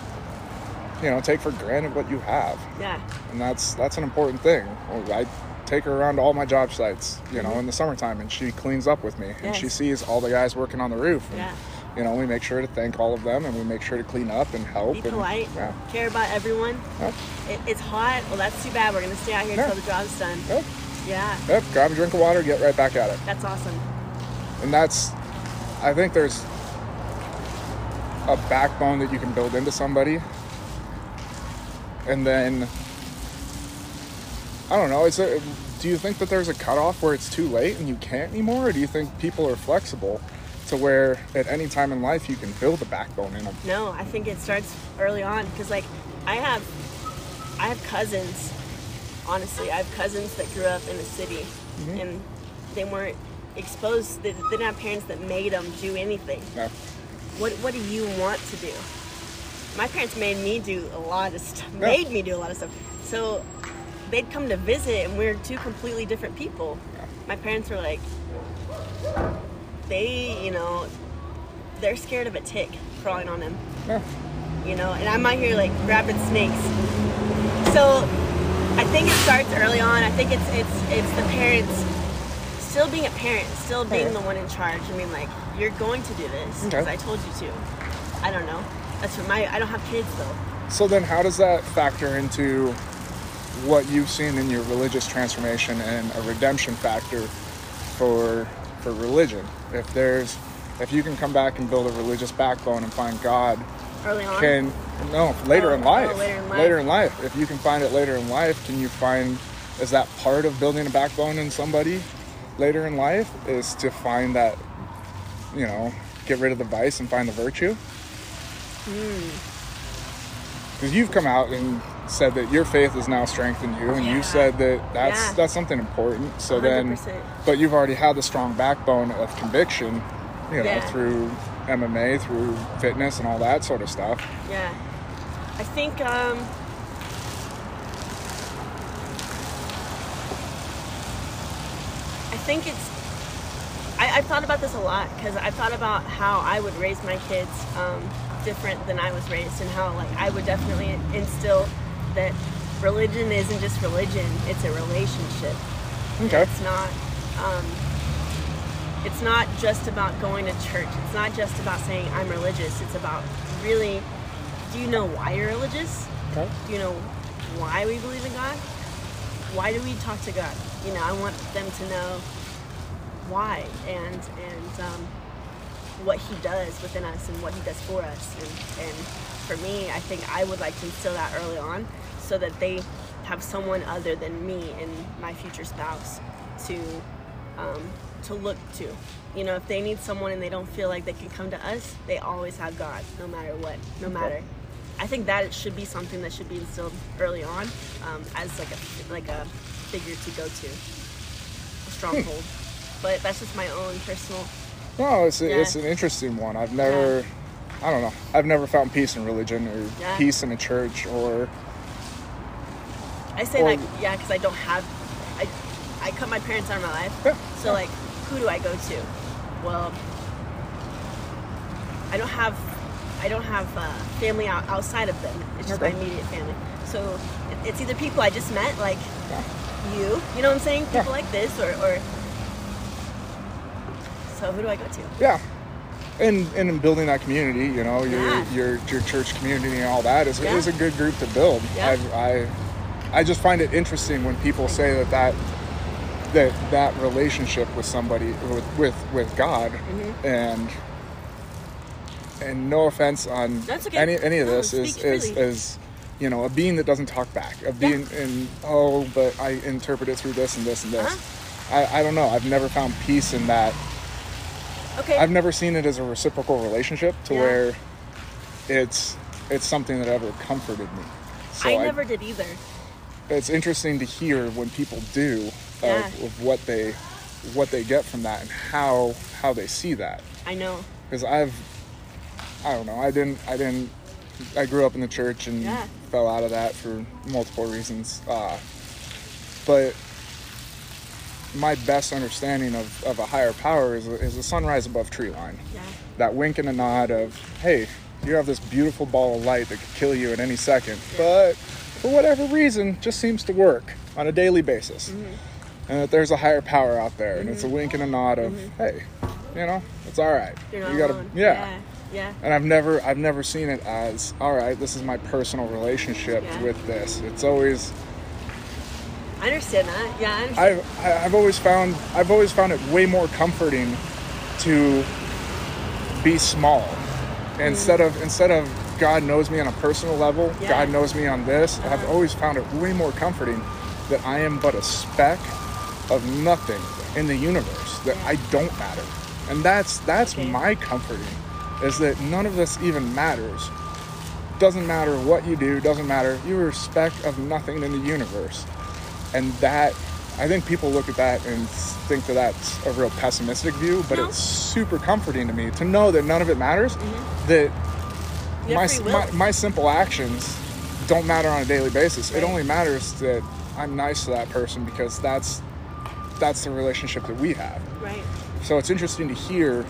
you know, take for granted what you have. Yeah. And that's that's an important thing. I take her around to all my job sites, you know, mm-hmm. in the summertime, and she cleans up with me. Yes. And she sees all the guys working on the roof. And, yeah. You know, we make sure to thank all of them, and we make sure to clean up and help. Be polite. And, yeah. Care about everyone. Yeah. It, it's hot. Well, that's too bad. We're going to stay out here yeah. until the job's done. Yep. Yeah. Yep. Grab a drink of water, get right back at it. That's awesome. And that's, I think there's a backbone that you can build into somebody. And then, I don't know, is there, do you think that there's a cutoff where it's too late and you can't anymore? Or do you think people are flexible to where at any time in life you can build a backbone in them? No, I think it starts early on. Because like, I have, I have cousins, honestly, I have cousins that grew up in the city mm-hmm. and they weren't exposed, they didn't have parents that made them do anything. No. What, what do you want to do? My parents made me do a lot of stuff, yeah. made me do a lot of stuff. So they'd come to visit and we're two completely different people. Yeah. My parents were like, they, you know, they're scared of a tick crawling on them. Yeah. You know, and I'm out here like grabbing snakes. So I think it starts early on. I think it's it's it's the parents still being a parent, still being the one in charge. I mean, like, you're going to do this because okay. I told you to. I don't know. That's what my, I don't have kids though. So then how does that factor into what you've seen in your religious transformation and a redemption factor for for religion? If there's, if you can come back and build a religious backbone and find God early on, can no later oh, in life, oh, later in life, later in life. If you can find it later in life, can you find, is that part of building a backbone in somebody later in life, is to find that, you know, get rid of the vice and find the virtue? Because mm. you've come out and said that your faith has now strengthened you, and yeah. you said that that's yeah. that's something important. So one hundred percent. Then, but you've already had the strong backbone of conviction, you know, yeah. through M M A, through fitness, and all that sort of stuff. Yeah, I think um, I think it's. I, I've thought about this a lot because I've thought about how I would raise my kids. Um, different than I was raised, and how like I would definitely instill that religion isn't just religion, it's a relationship. Okay. It's not um, it's not just about going to church. It's not just about saying I'm religious. It's about really, do you know why you're religious? Okay. Do you know why we believe in God? Why do we talk to God? You know, I want them to know why and and um what he does within us and what he does for us, and, and for me, I think I would like to instill that early on so that they have someone other than me and my future spouse to um, to look to. You know, if they need someone and they don't feel like they can come to us, they always have God, no matter what, no matter. I think that it should be something that should be instilled early on um, as like a like a figure to go to, a stronghold. Hmm. But that's just my own personal. No, it's a, yeah. it's an interesting one. I've never, yeah. I don't know. I've never found peace in religion or yeah. peace in a church or. I say or, that, yeah, because I don't have, I, I cut my parents out of my life. Yeah. So yeah. like, who do I go to? Well, I don't have, I don't have uh, family out, outside of them. It's just okay. my immediate family. So it's either people I just met, like yeah. you, you know what I'm saying? People yeah. like this or. or So who do I go to? Yeah, and and in building that community, you know, your yeah. your your church community and all that is yeah. is a good group to build. Yeah. I I I just find it interesting when people say that that that, that relationship with somebody with with, with God mm-hmm. and and no offense on okay. any any of no, this is is, really. is you know, a being that doesn't talk back, a being yeah. and oh, but I interpret it through this and this and this. Uh-huh. I I don't know. I've never found peace in that. Okay. I've never seen it as a reciprocal relationship to yeah. where it's it's something that ever comforted me. So I never I, did either. It's interesting to hear when people do yeah. of, of what they what they get from that and how how they see that. I know. Because I've I don't know. I didn't I didn't I grew up in the church and yeah. fell out of that for multiple reasons. Uh, but. My best understanding of, of a higher power is, is a sunrise above tree line. Yeah. That wink and a nod of, hey, you have this beautiful ball of light that could kill you at any second, yeah. but for whatever reason, just seems to work on a daily basis. Mm-hmm. and that there's a higher power out there, mm-hmm. and it's a wink and a nod of, mm-hmm. hey, you know, it's all right. You're not you gotta, alone. Yeah. yeah. Yeah. And I've never, I've never seen it as, all right, this is my personal relationship yeah. with this. It's always. I understand that. Yeah, I understand. I've, I've always found, I've always found it way more comforting to be small mm-hmm. instead of, instead of God knows me on a personal level. Yeah. God knows me on this. Uh-huh. I've always found it way more comforting that I am but a speck of nothing in the universe, that yeah. I don't matter. And that's, that's okay. my comforting. Is that none of this even matters. Doesn't matter what you do, doesn't matter. You're a speck of nothing in the universe. And that, I think people look at that and think that that's a real pessimistic view, but no. it's super comforting to me to know that none of it matters, mm-hmm. that my, my, my simple actions don't matter on a daily basis. Right. It only matters that I'm nice to that person because that's, that's the relationship that we have. Right. So it's interesting to hear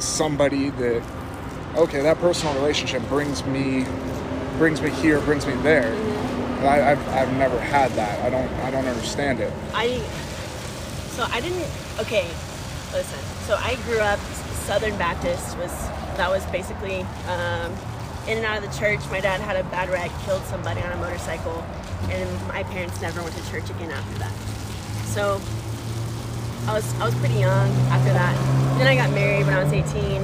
somebody that, okay, that personal relationship brings me brings me here, brings me there. Mm-hmm. I, I've I've never had that. I don't I don't understand it. I so I didn't okay. Listen. So I grew up Southern Baptist was that was basically um, in and out of the church. My dad had a bad wreck, killed somebody on a motorcycle, and my parents never went to church again after that. So. I was I was pretty young after that. Then I got married when I was eighteen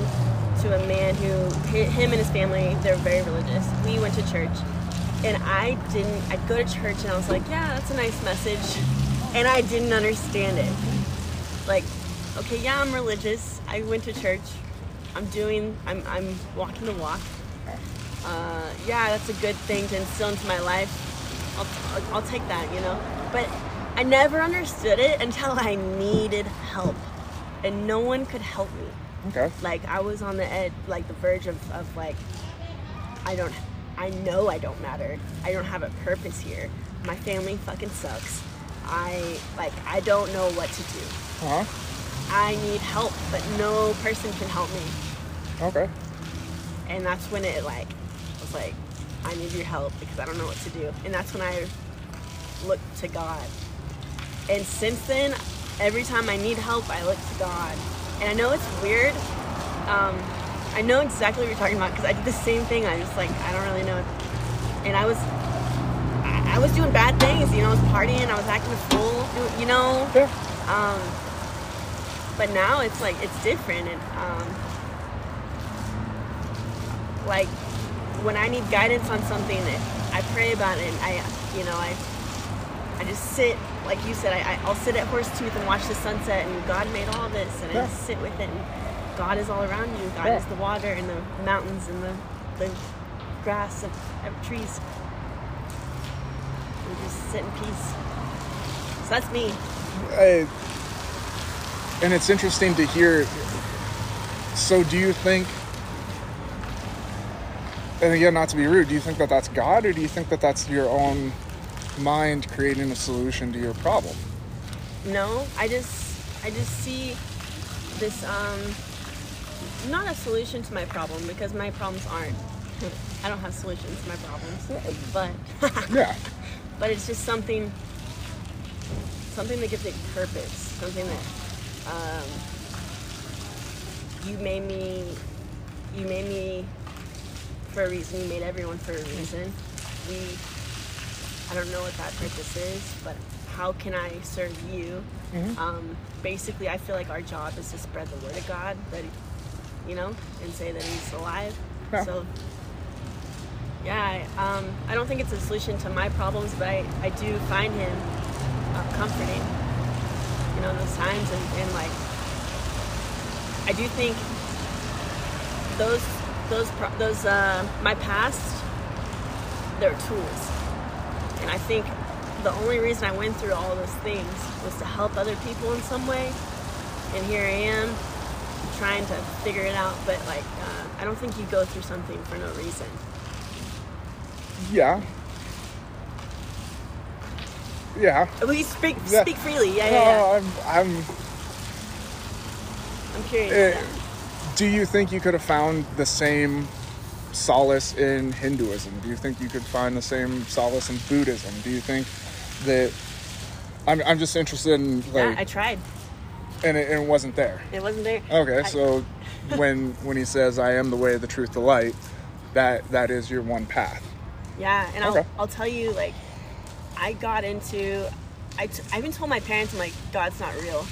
to a man who, him and his family, they're very religious. We went to church, and I didn't, I'd go to church and I was like, yeah, that's a nice message. And I didn't understand it. Like, okay, yeah, I'm religious. I went to church. I'm doing, I'm, I'm walking the walk. Uh, yeah, that's a good thing to instill into my life. I'll, I'll take that, you know? But I never understood it until I needed help, and no one could help me. Okay. Like I was on the edge, like the verge of, of like, I don't, I know I don't matter. I don't have a purpose here. My family fucking sucks. I like, I don't know what to do. Uh-huh. I need help, but no person can help me. Okay. And that's when it like, I was like, I need your help because I don't know what to do. And that's when I looked to God. And since then, every time I need help, I look to God. And I know it's weird. Um, I know exactly what you're talking about because I did the same thing. I was like, I don't really know. And I was, I, I was doing bad things. You know, I was partying. I was acting a fool. You know. Yeah. Um, but now it's like it's different. And um, like when I need guidance on something, I pray about it. And I, you know, I. I just sit, like you said, I, I'll sit at Horse Tooth and watch the sunset, and God made all this, and yeah. I just sit with it, and God is all around you. God yeah. is the water, and the mountains, and the, the grass, and, and trees. And just sit in peace. So that's me. I, and it's interesting to hear. So do you think, and again, not to be rude, do you think that that's God, or do you think that that's your own mind creating a solution to your problem? No, I just I just see this um not a solution to my problem because my problems aren't I don't have solutions to my problems. But yeah. But it's just something something that gives it purpose. Something that um you made me you made me for a reason, you made everyone for a reason. We I don't know what that purpose is, but how can I serve you? Mm-hmm. Um, basically, I feel like our job is to spread the word of God, that you know, and say that He's alive. Yeah. So, yeah, I, um, I don't think it's a solution to my problems, but I, I do find Him uh, comforting, you know, in those times. And, and like, I do think those, those, pro- those, uh, my past, they're tools. And I think the only reason I went through all those things was to help other people in some way. And here I am trying to figure it out. But, like, uh, I don't think you go through something for no reason. Yeah. Yeah. We speak, speak yeah. freely. Yeah, no, yeah, yeah. I'm, I'm, I'm curious. It, do you think you could have found the same solace in Hinduism? Do you think you could find the same solace in Buddhism? Do you think that I'm, I'm just interested in, like... Yeah, I tried. And it, it wasn't there. It wasn't there. Okay, I, so when when he says, I am the way, the truth, the light, that that is your one path. Yeah, and okay. I'll, I'll tell you, like, I got into... I, t- I even told my parents, I'm like, God's not real.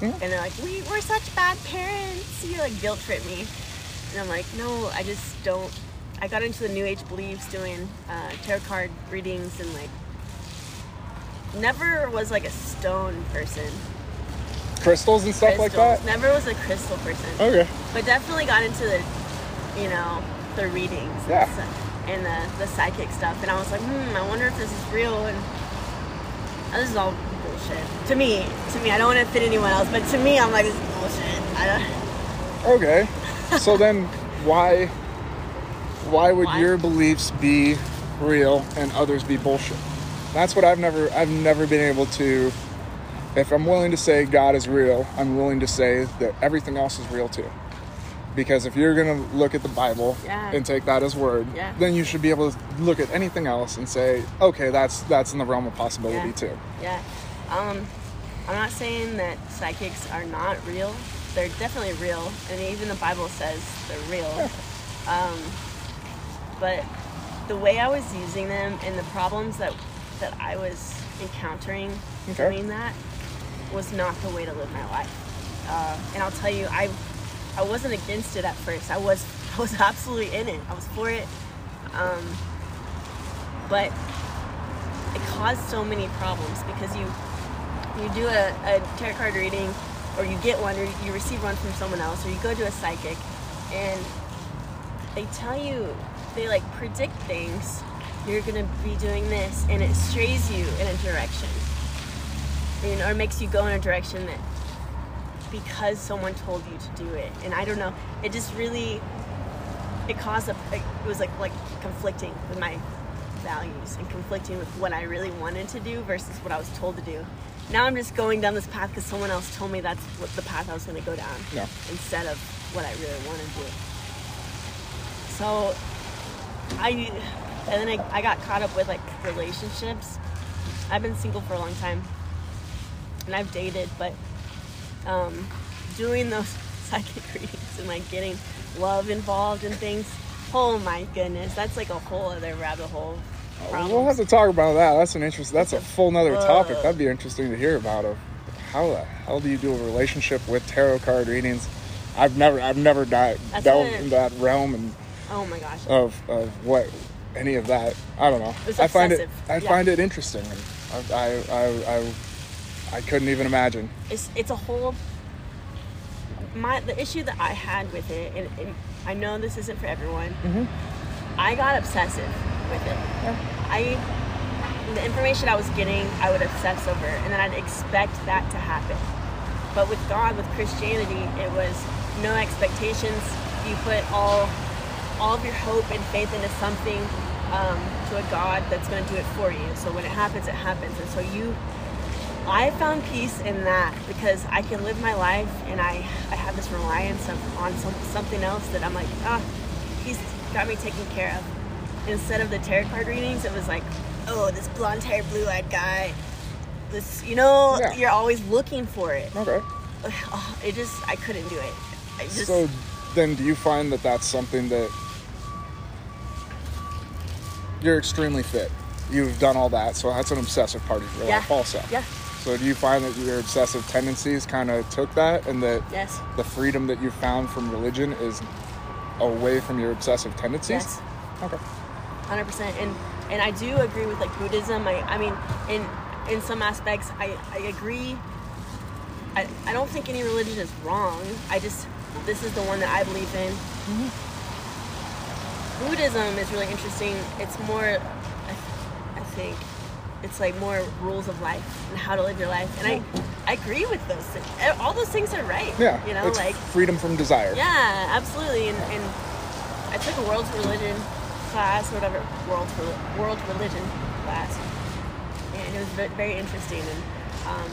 Yeah. And they're like, we we're such bad parents. You, like, guilt trip me. And I'm like, no, I just don't... I got into the New Age beliefs doing uh, tarot card readings and, like, never was, like, a stone person. Crystals and stuff crystals. Like that? Never was a crystal person. Okay. But definitely got into the, you know, the readings yeah. and, stuff, and the, the psychic stuff. And I was like, hmm, I wonder if this is real. And oh, this is all bullshit. To me. To me. I don't want to fit anyone else. But to me, I'm like, this is bullshit. I don't... Okay. So then why... Why would Why? your beliefs be real and others be bullshit? That's what I've never I've never been able to. If I'm willing to say God is real, I'm willing to say that everything else is real too. Because if you're going to look at the Bible yeah. and take that as word, yeah. then you should be able to look at anything else and say, okay, that's that's in the realm of possibility yeah. too. Yeah. Um, I'm not saying that psychics are not real. They're definitely real. And even the Bible says they're real. Yeah. Um But the way I was using them and the problems that that I was encountering okay. doing that was not the way to live my life. Uh, and I'll tell you, I I wasn't against it at first. I was I was absolutely in it. I was for it. Um, but it caused so many problems because you you do a, a tarot card reading, or you get one, or you receive one from someone else, or you go to a psychic, and they tell you. They like predict things. You're gonna be doing this, and it strays you in a direction, you know, or makes you go in a direction that because someone told you to do it. And I don't know. It just really it caused a. It was like like conflicting with my values and conflicting with what I really wanted to do versus what I was told to do. Now I'm just going down this path because someone else told me that's what the path I was gonna go down yeah. instead of what I really wanted to do. So. I and then I, I got caught up with like relationships. I've been single for a long time, and I've dated, but um, doing those psychic readings and like getting love involved and things. Oh my goodness, that's like a whole other rabbit hole. Problem. We'll have to talk about that. That's an interest. That's a full nother topic. That'd be interesting to hear about. Of how the hell do you do a relationship with tarot card readings? I've never, I've never delved in that realm and. Oh my gosh. Of of what any of that. I don't know. I find it I yeah. find it interesting. I, I I I I couldn't even imagine. It's it's a whole my the issue that I had with it, and, and I know this isn't for everyone. Mm-hmm. I got obsessive with it. Yeah. I the information I was getting, I would obsess over, and then I'd expect that to happen. But with God, with Christianity, it was no expectations. You put all all of your hope and faith into something, um, to a God that's going to do it for you. So when it happens, it happens. And so you, I found peace in that because I can live my life and I, I have this reliance of, on some, something else that I'm like, ah, oh, he's got me taken care of. Instead of the tarot card readings, it was like, oh, this blonde haired, blue eyed guy, this, you know, yeah. you're always looking for it. Okay. Oh, it just, I couldn't do it. I just, so then do you find that that's something that, you're extremely fit. You've done all that, so that's an obsessive part of your yeah. life also. Yeah. So do you find that your obsessive tendencies kind of took that, and that yes. the freedom that you found from religion is away from your obsessive tendencies? Yes. Okay. one hundred percent. And and I do agree with like Buddhism. I I mean, in in some aspects, I, I agree. I, I don't think any religion is wrong. I just, this is the one that I believe in. Mm-hmm. Buddhism is really interesting. It's more, I, th- I think, it's like more rules of life and how to live your life. And I, I agree with those things. All those things are right. Yeah. You know, it's like freedom from desire. Yeah, absolutely. And, and I took a world religion class, or whatever, world world religion class, and it was very interesting. And um,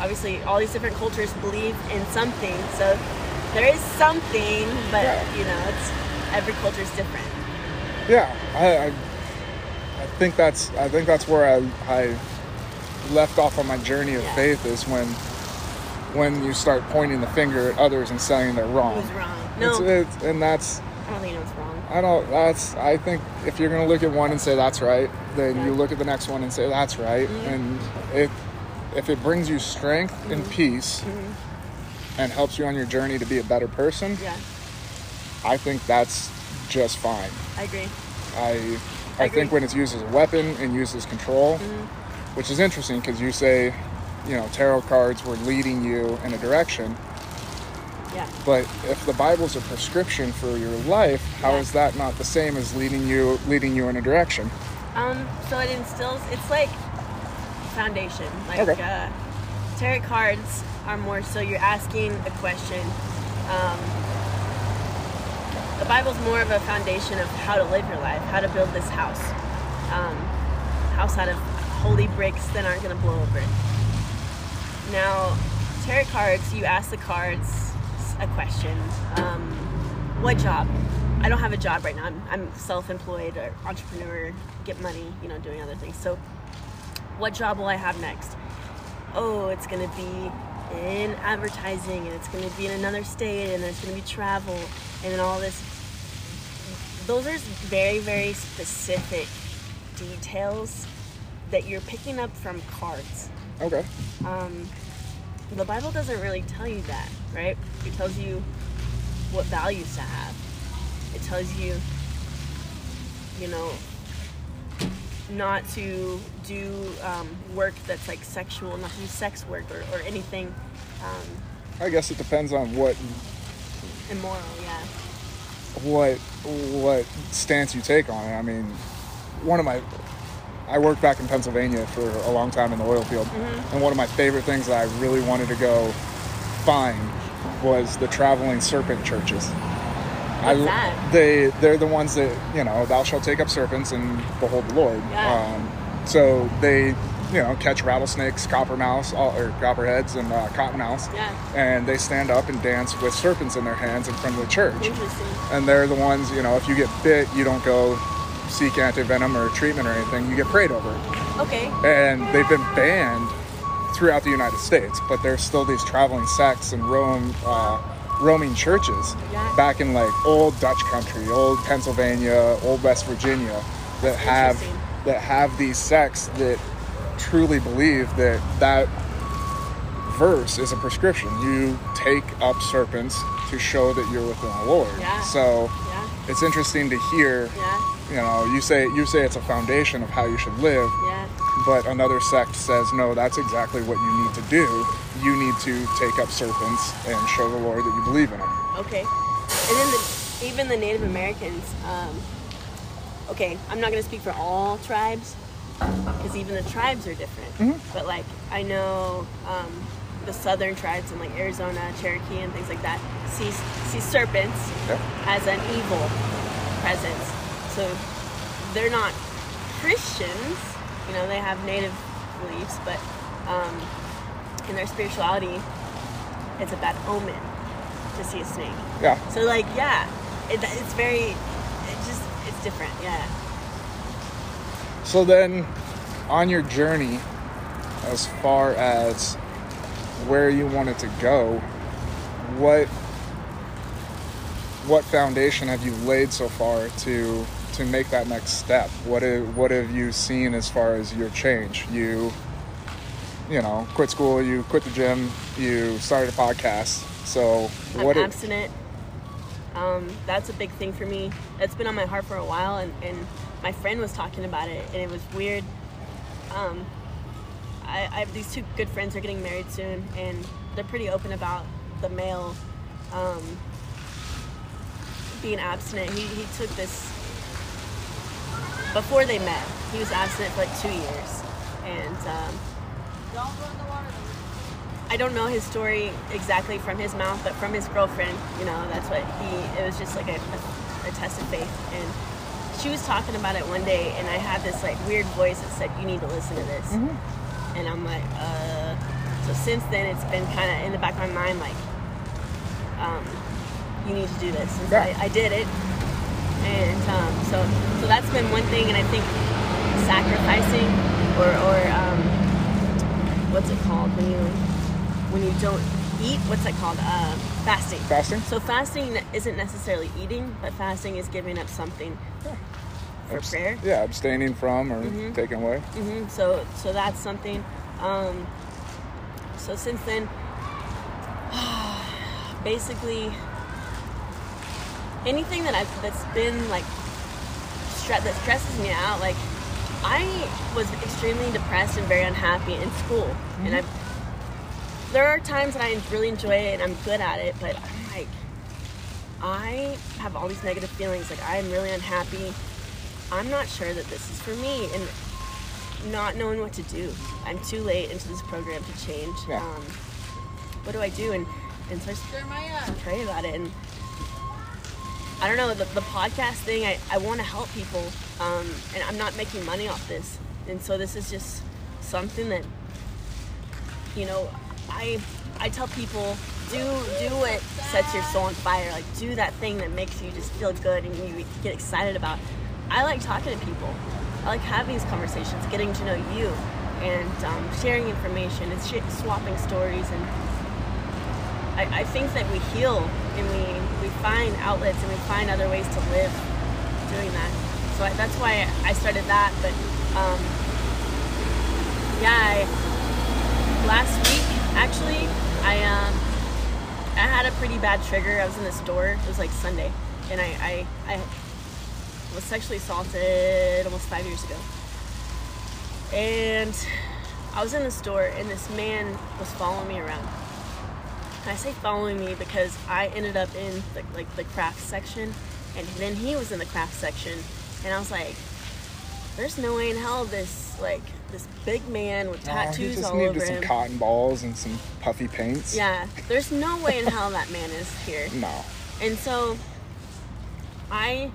obviously, all these different cultures believe in something, so there is something, but yeah. you know, it's. Every culture is different. Yeah, I, I, I think that's I think that's where I, I left off on my journey of yeah. faith is when when you start pointing the finger at others and saying they're wrong. Who's wrong? No. It's, it's, and that's... I don't think it's wrong. I don't... That's... I think if you're going to look at one and say that's right, then yeah. you look at the next one and say that's right. Mm-hmm. And it, if it brings you strength mm-hmm. and peace mm-hmm. and helps you on your journey to be a better person, yeah. I think that's just fine. I agree. I... I, I think when it's used as a weapon and used as control, mm-hmm. which is interesting because you say, you know, tarot cards were leading you in a direction. Yeah. But if the Bible's a prescription for your life, how yeah. is that not the same as leading you leading you in a direction? Um. So it instills. It's like foundation. Like okay. uh, tarot cards are more so you're asking a question. Um, The Bible's more of a foundation of how to live your life, how to build this house. Um, house out of holy bricks that aren't going to blow over. Now, tarot cards, you ask the cards a question. Um, what job? I don't have a job right now. I'm, I'm self-employed or entrepreneur, get money, you know, doing other things. So what job will I have next? Oh, it's going to be in advertising, and it's going to be in another state, and there's going to be travel, and then all this. Those are very, very specific details that you're picking up from cards. Okay. Um, the Bible doesn't really tell you that, right? It tells you what values to have. It tells you, you know, not to do um, work that's like sexual, not to do sex work or, or anything. Um, I guess it depends on what immoral, yeah. What what stance you take on it. I mean, one of my I worked back in Pennsylvania for a long time in the oil field, mm-hmm. and one of my favorite things that I really wanted to go find was the traveling serpent churches. What's I, that? They, they're the ones that, you know, thou shalt take up serpents and behold the Lord. Yeah. Um, so they, you know, catch rattlesnakes, copper mouse, or copperheads and uh, cottonmouths. Yeah. And they stand up and dance with serpents in their hands in front of the church. Interesting. And they're the ones, you know, if you get bit, you don't go seek anti-venom or treatment or anything. You get prayed over. Okay. And they've been banned throughout the United States, but there's still these traveling sects and Rome... Uh, roaming churches yeah. back in like old Dutch country, old Pennsylvania, old West Virginia that have that have these sects that truly believe that that verse is a prescription. You take up serpents to show that you're with the Lord. Yeah. So yeah. it's interesting to hear. Yeah. You know, you say you say it's a foundation of how you should live. Yeah. But another sect says, no, that's exactly what you need to do. You need to take up serpents and show the Lord that you believe in him. Okay. And then the, even the Native Americans, um, okay, I'm not going to speak for all tribes, because even the tribes are different. Mm-hmm. But, like, I know um, the southern tribes in, like, Arizona, Cherokee, and things like that, see, see serpents yep. as an evil presence. So they're not Christians. You know, they have native beliefs, but um, in their spirituality, it's a bad omen to see a snake. Yeah. So, like, yeah, it, it's very, it just, it's different, yeah. So then, on your journey, as far as where you wanted to go, what what foundation have you laid so far to... to make that next step? What have, what have you seen as far as your change? You, you know, quit school, you quit the gym, you started a podcast. So what I'm it, abstinent. Um, that's a big thing for me. It's been on my heart for a while, and, and my friend was talking about it, and it was weird. Um, I, I have these two good friends who are getting married soon, and they're pretty open about the male um, being abstinent. He, he took this... Before they met, he was abstinent for like two years, and um, I don't know his story exactly from his mouth, but from his girlfriend, you know, that's what he, it was just like a, a, a test of faith, and she was talking about it one day, and I had this like weird voice that said, you need to listen to this, mm-hmm. and I'm like, uh, so since then it's been kind of in the back of my mind, like, um, you need to do this, and so I, I did it. And um, so, so that's been one thing, and I think sacrificing or, or um, what's it called when you when you don't eat? What's it called? Uh, fasting. Fasting. So fasting isn't necessarily eating, but fasting is giving up something. Yeah. For Abs- prayer. Yeah, abstaining from or mm-hmm. taking away. Mm-hmm. So, so that's something. Um, so since then, basically, anything that I've, that's been like stre- that stresses me out, like I was extremely depressed and very unhappy in school, mm-hmm. and I've, there are times that I really enjoy it and I'm good at it, but I'm like, I have all these negative feelings, like I'm really unhappy. I'm not sure that this is for me, and not knowing what to do. I'm too late into this program to change. Yeah. Um, what do I do? And, and so I started to pray about it. And I don't know, the, the podcast thing, I, I want to help people, um, and I'm not making money off this. And so this is just something that, you know, I I tell people, do do what sets your soul on fire. Like, do that thing that makes you just feel good and you get excited about. I like talking to people. I like having these conversations, getting to know you, and um, sharing information and sh- swapping stories. And I, I think that we heal and we, we find outlets and we find other ways to live doing that. So I, that's why I started that. But um, yeah, I, last week actually, I um, I had a pretty bad trigger. I was in the store. It was like Sunday, and I. I, I was sexually assaulted almost five years ago, and I was in the store and this man was following me around. And I say following me because I ended up in the, like the craft section, and then he was in the craft section, and I was like, there's no way in hell this like this big man with tattoos all over him. He just needed some cotton balls and some puffy paints. Yeah, there's no way in hell that man is here. No. And so I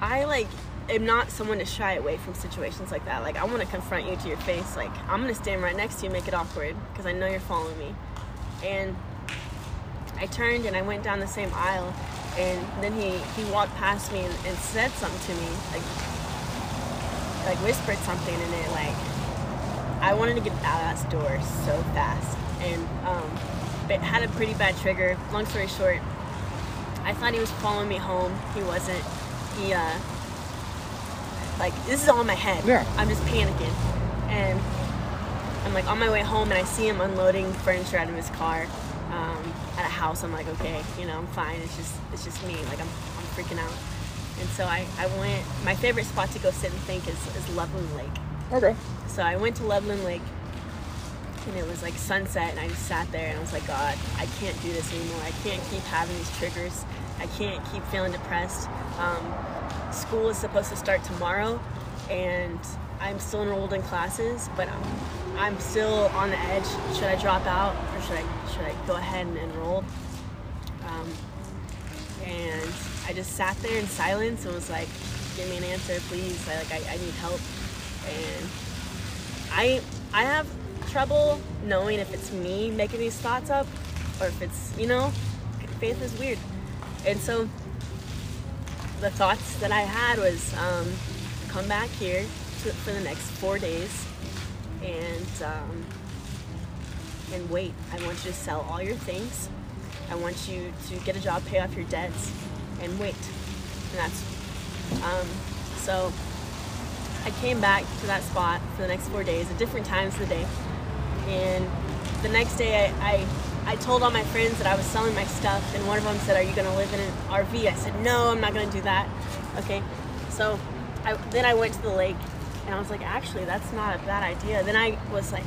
I, like, am not someone to shy away from situations like that. Like, I want to confront you to your face. Like, I'm going to stand right next to you and make it awkward because I know you're following me. And I turned and I went down the same aisle, and then he, he walked past me and, and said something to me, like, like whispered something, and it, like, I wanted to get out of that store so fast. And um, it had a pretty bad trigger. Long story short, I thought he was following me home. He wasn't. He, uh, like, this is all in my head. Yeah. I'm just panicking. And I'm, like, on my way home, and I see him unloading furniture out of his car um, at a house. I'm like, okay, you know, I'm fine. It's just it's just me. Like, I'm I'm freaking out. And so I, I went. My favorite spot to go sit and think is, is Loveland Lake. Okay. So I went to Loveland Lake, and it was, like, sunset, and I just sat there, and I was like, God, I can't do this anymore. I can't keep having these triggers. I can't keep feeling depressed. Um, school is supposed to start tomorrow, and I'm still enrolled in classes, but I'm, I'm still on the edge. Should I drop out, or should I should I go ahead and enroll? Um, and I just sat there in silence and was like, "Give me an answer, please. I, like I, I need help." And I I have trouble knowing if it's me making these thoughts up, or if it's you know, faith is weird. And so the thoughts that I had was um, come back here to, for the next four days and um, and wait. I want you to sell all your things. I want you to get a job, pay off your debts, and wait. And that's um, so I came back to that spot for the next four days at different times of the day. And the next day I... I I told all my friends that I was selling my stuff, and one of them said, are you going to live in an R V? I said, no, I'm not going to do that. Okay, so I, then I went to the lake, and I was like, actually, that's not a bad idea. Then I was like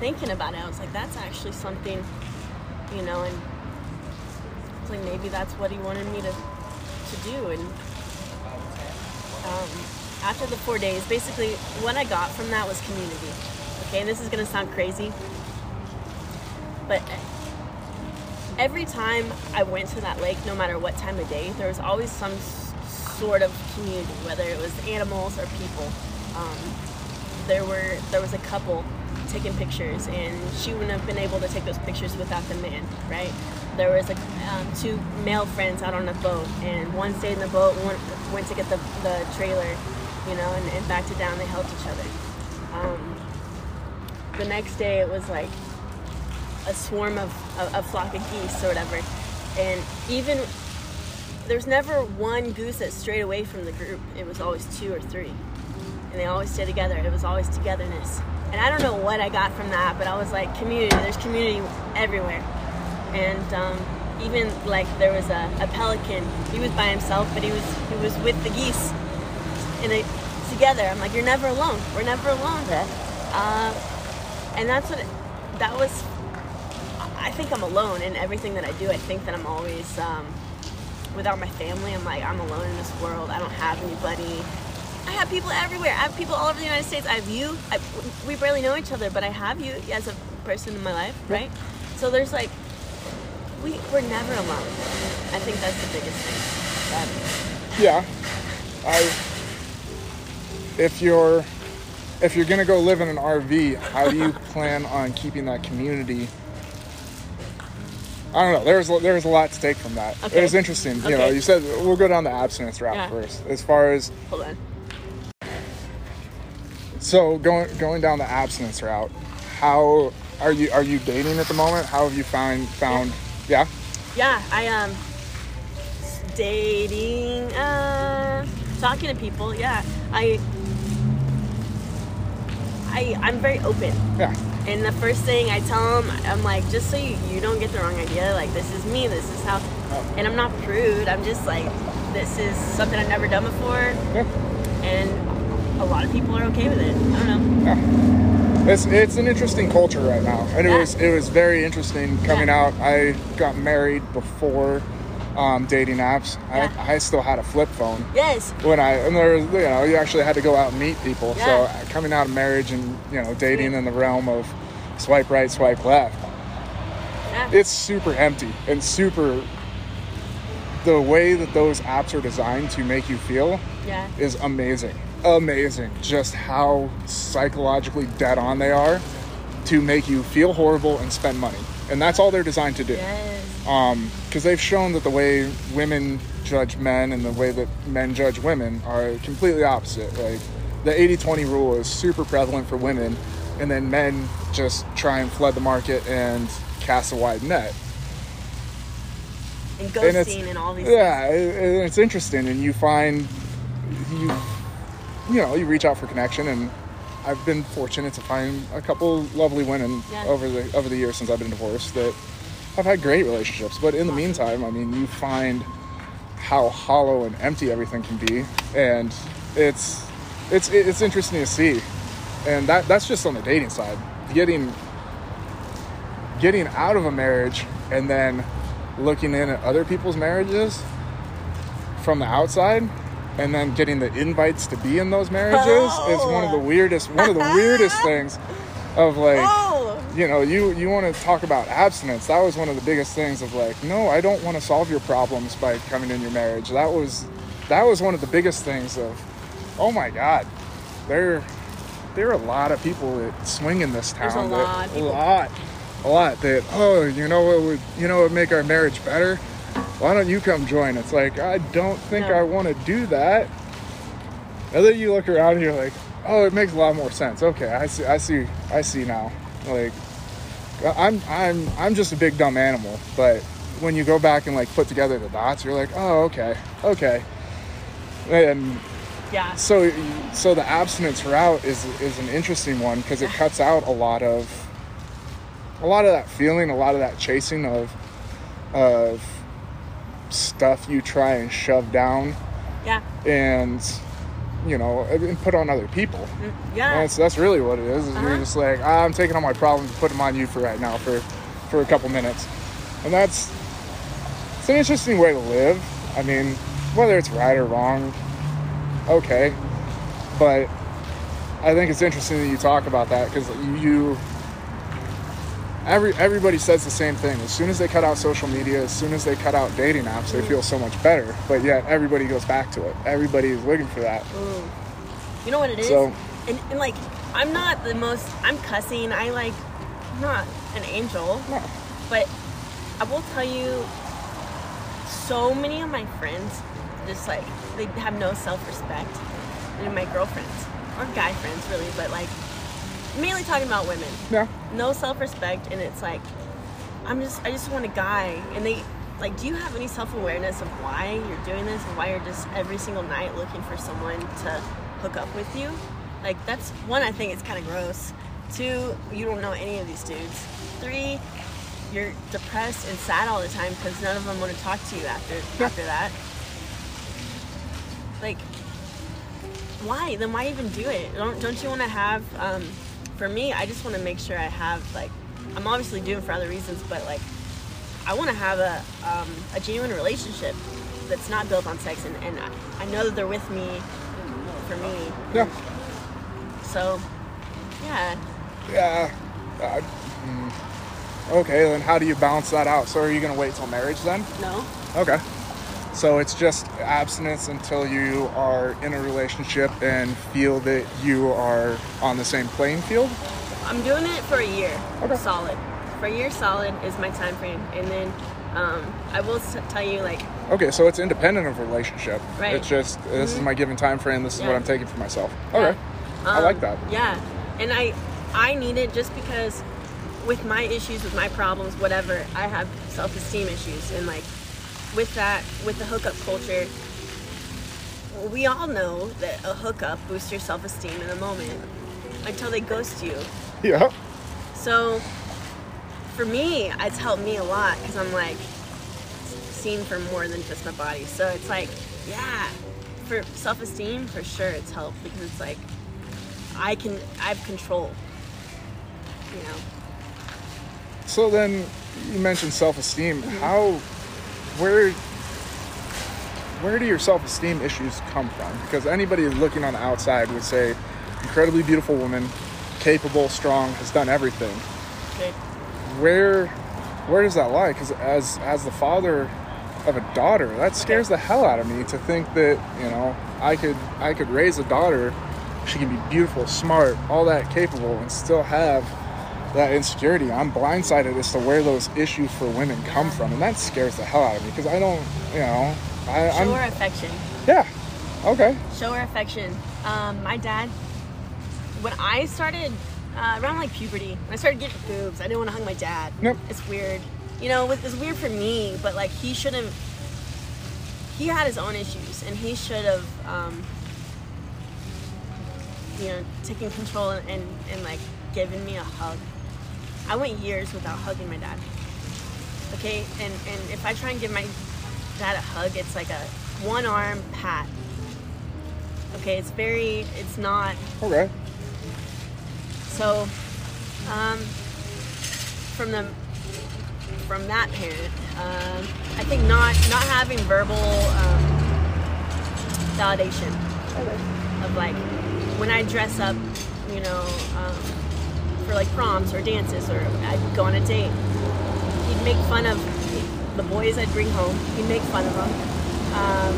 thinking about it. I was like, that's actually something, you know, and I was like, maybe that's what he wanted me to, to do. And um, after the four days, basically what I got from that was community. Okay, and this is going to sound crazy, but every time I went to that lake, no matter what time of day, there was always some s- sort of community, whether it was animals or people. Um, there were there was a couple taking pictures, and she wouldn't have been able to take those pictures without the man, right? There was a, um, two male friends out on a boat, and one stayed in the boat, one went to get the, the trailer, you know, and, and backed it down. They helped each other. Um, the next day it was like a swarm of a, a flock of geese or whatever. And even there's never one goose that strayed away from the group. It was always two or three, and they always stay together. It was always togetherness. And I don't know what I got from that, but I was like, community, there's community everywhere. And um, even like there was a, a pelican, he was by himself, but he was he was with the geese and they together. I'm like, you're never alone. We're never alone. Yeah. Uh, and that's what, it, that was, I think I'm alone in everything that I do. I think that I'm always, um, without my family, I'm like, I'm alone in this world. I don't have anybody. I have people everywhere. I have people all over the United States. I have you. I, we barely know each other, but I have you as a person in my life, right? So there's like, we, we're never alone. I think that's the biggest thing. Yeah. I, if you're, if you're going to go live in an R V, how do you plan on keeping that community? I don't know. There's, there's a lot to take from that. Okay. It was interesting. Okay. You know, you said, we'll go down the abstinence route yeah. first. As far as... Hold on. So going going down the abstinence route, how are you are you dating at the moment? How have you find found yeah? Yeah, yeah I am um, dating, uh, talking to people. Yeah, I I I'm very open. Yeah. And the first thing I tell them, I'm like, just so you, you don't get the wrong idea, like this is me, this is how, and I'm not prude. I'm just like, this is something I've never done before. Yeah. And a lot of people are okay with it. I don't know. Yeah. It's it's an interesting culture right now, and it yeah. was it was very interesting coming yeah. out. I got married before um, dating apps. Yeah. I, I still had a flip phone. Yes. When I and there was, you know, you actually had to go out and meet people. Yeah. So coming out of marriage and, you know, dating yeah. in the realm of swipe right, swipe left, yeah. it's super empty and super. The way that those apps are designed to make you feel yeah. is amazing. Amazing just how psychologically dead on they are to make you feel horrible and spend money, and that's all they're designed to do. Yes. Um because they've shown that the way women judge men and the way that men judge women are completely opposite. Like the eighty twenty rule is super prevalent for women, and then men just try and flood the market and cast a wide net. And ghosting and, and all these yeah things. It, it's interesting, and you find you you know, you reach out for connection, and I've been fortunate to find a couple lovely women yeah. over the over the years since I've been divorced that have had great relationships. But in the meantime, I mean, you find how hollow and empty everything can be, and it's it's it's interesting to see. And that that's just on the dating side. Getting getting out of a marriage and then looking in at other people's marriages from the outside. And then getting the invites to be in those marriages oh. is one of the weirdest, one of the weirdest things of like, oh. you know, you, you want to talk about abstinence. That was one of the biggest things of like, no, I don't want to solve your problems by coming in your marriage. That was, that was one of the biggest things of, oh my God, there, there are a lot of people that swing in this town. There's a lot. That, a lot, a lot that, oh, you know what would, you know what would make our marriage better? Why don't you come join? It's like, I don't think no. I want to do that. And then you look around and you're like, oh, it makes a lot more sense. Okay, I see, I see, I see now. Like, I'm, I'm, I'm just a big dumb animal. But when you go back and like put together the dots, you're like, oh, okay, okay. And yeah. So, so the abstinence route is is an interesting one because it cuts out a lot of, a lot of that feeling, a lot of that chasing of, of. stuff you try and shove down yeah and you know and put on other people yeah that's that's really what it is, is uh-huh. You're just like, ah, I'm taking all my problems and put them on you for right now for for a couple minutes, and that's it's an interesting way to live. I mean, whether it's right or wrong, okay, but I think it's interesting that you talk about that because you, you Every, everybody says the same thing. As soon as they cut out social media, as soon as they cut out dating apps, they mm. feel so much better. But yet, everybody goes back to it. Everybody is looking for that. Mm. You know what it is? So, and, and, like, I'm not the most... I'm cussing. I, like, I'm not an angel. No. But I will tell you, so many of my friends just, like, they have no self-respect. And my girlfriends. Or guy friends, really. But, like... mainly talking about women. Yeah. No self-respect, and it's like, I'm just, I just want a guy. And they, like, do you have any self-awareness of why you're doing this and why you're just every single night looking for someone to hook up with you? Like, that's one, I think it's kind of gross. Two, you don't know any of these dudes. Three, you're depressed and sad all the time because none of them want to talk to you after yeah. after that. Like, why? Then why even do it? Don't don't you want to have? Um, for me, I just want to make sure I have, like, I'm obviously doing it for other reasons, but like, I want to have a um, a genuine relationship that's not built on sex, and and I, I know that they're with me for me. Yeah. So, yeah. Yeah. Uh, mm. Okay, then how do you balance that out? So are you going to wait till marriage then? No. Okay. So it's just abstinence until you are in a relationship and feel that you are on the same playing field? I'm doing it for a year. Okay. Solid. For a year solid is my time frame. And then um, I will tell you, like... Okay, so it's independent of relationship. Right. It's just, this mm-hmm. is my given time frame. This is yeah. what I'm taking for myself. Okay. Yeah. Um, I like that. Yeah. And I I need it just because with my issues, with my problems, whatever, I have self-esteem issues. And, like, with that, with the hookup culture, we all know that a hookup boosts your self-esteem in the moment until they ghost you. Yeah. So, for me, it's helped me a lot because I'm, like, seen for more than just my body. So, it's like, yeah, for self-esteem, for sure it's helped because it's, like, I can, I have control, you know. So then, you mentioned self-esteem. Mm-hmm. How, where, where do your self-esteem issues come from? Because anybody looking on the outside would say, incredibly beautiful woman, capable, strong, has done everything. Okay. Where, where does that lie? Because as, as the father of a daughter, that scares okay. the hell out of me to think that, you know, I could, I could raise a daughter. She can be beautiful, smart, all that, capable, and still have that insecurity. I'm blindsided as to where those issues for women come from, and that scares the hell out of me because I don't, you know, I, show I'm, her affection. Yeah. Okay. Show her affection. Um, my dad, when I started uh, around like puberty, when I started getting boobs, I didn't want to hug my dad. Nope. It's weird. You know, it's weird for me, but like he shouldn't. He had his own issues, and he should have. Um, you know, taking control and, and, and like giving me a hug. I went years without hugging my dad. Okay, and, and if I try and give my dad a hug, it's like a one arm pat. Okay, it's very, it's not. Okay. So, um, from the, from that parent, um, I think not, not having verbal um, validation okay. of like, when I dress up, you know, um, for like proms or dances, or I'd go on a date, he'd make fun of the boys I'd bring home. He'd make fun of them. Um,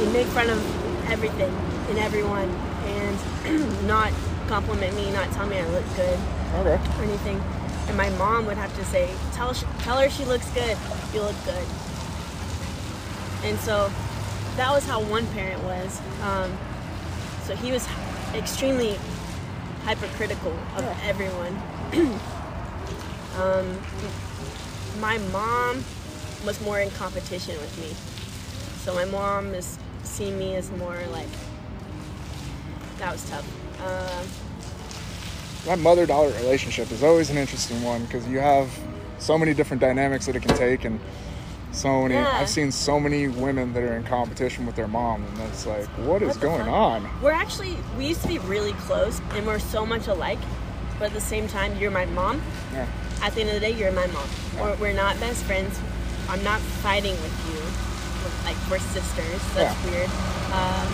he'd make fun of everything and everyone, and not compliment me, not tell me I look good okay. or anything. And my mom would have to say, "Tell she, tell her she looks good. You look good." And so that was how one parent was. Um, So he was extremely hypercritical of yeah. everyone. um, my mom was more in competition with me. So my mom has seen me as more like, that was tough. Uh, that mother-daughter relationship is always an interesting one because you have so many different dynamics that it can take. And so many yeah. I've seen so many women that are in competition with their mom, and it's like, what is going on? We're actually we used to be really close and we're so much alike, but at the same time, you're my mom. Yeah. At the end of the day, you're my mom. Yeah. We're, we're not best friends. I'm not fighting with you. We're, like we're sisters. That's yeah. weird. Um,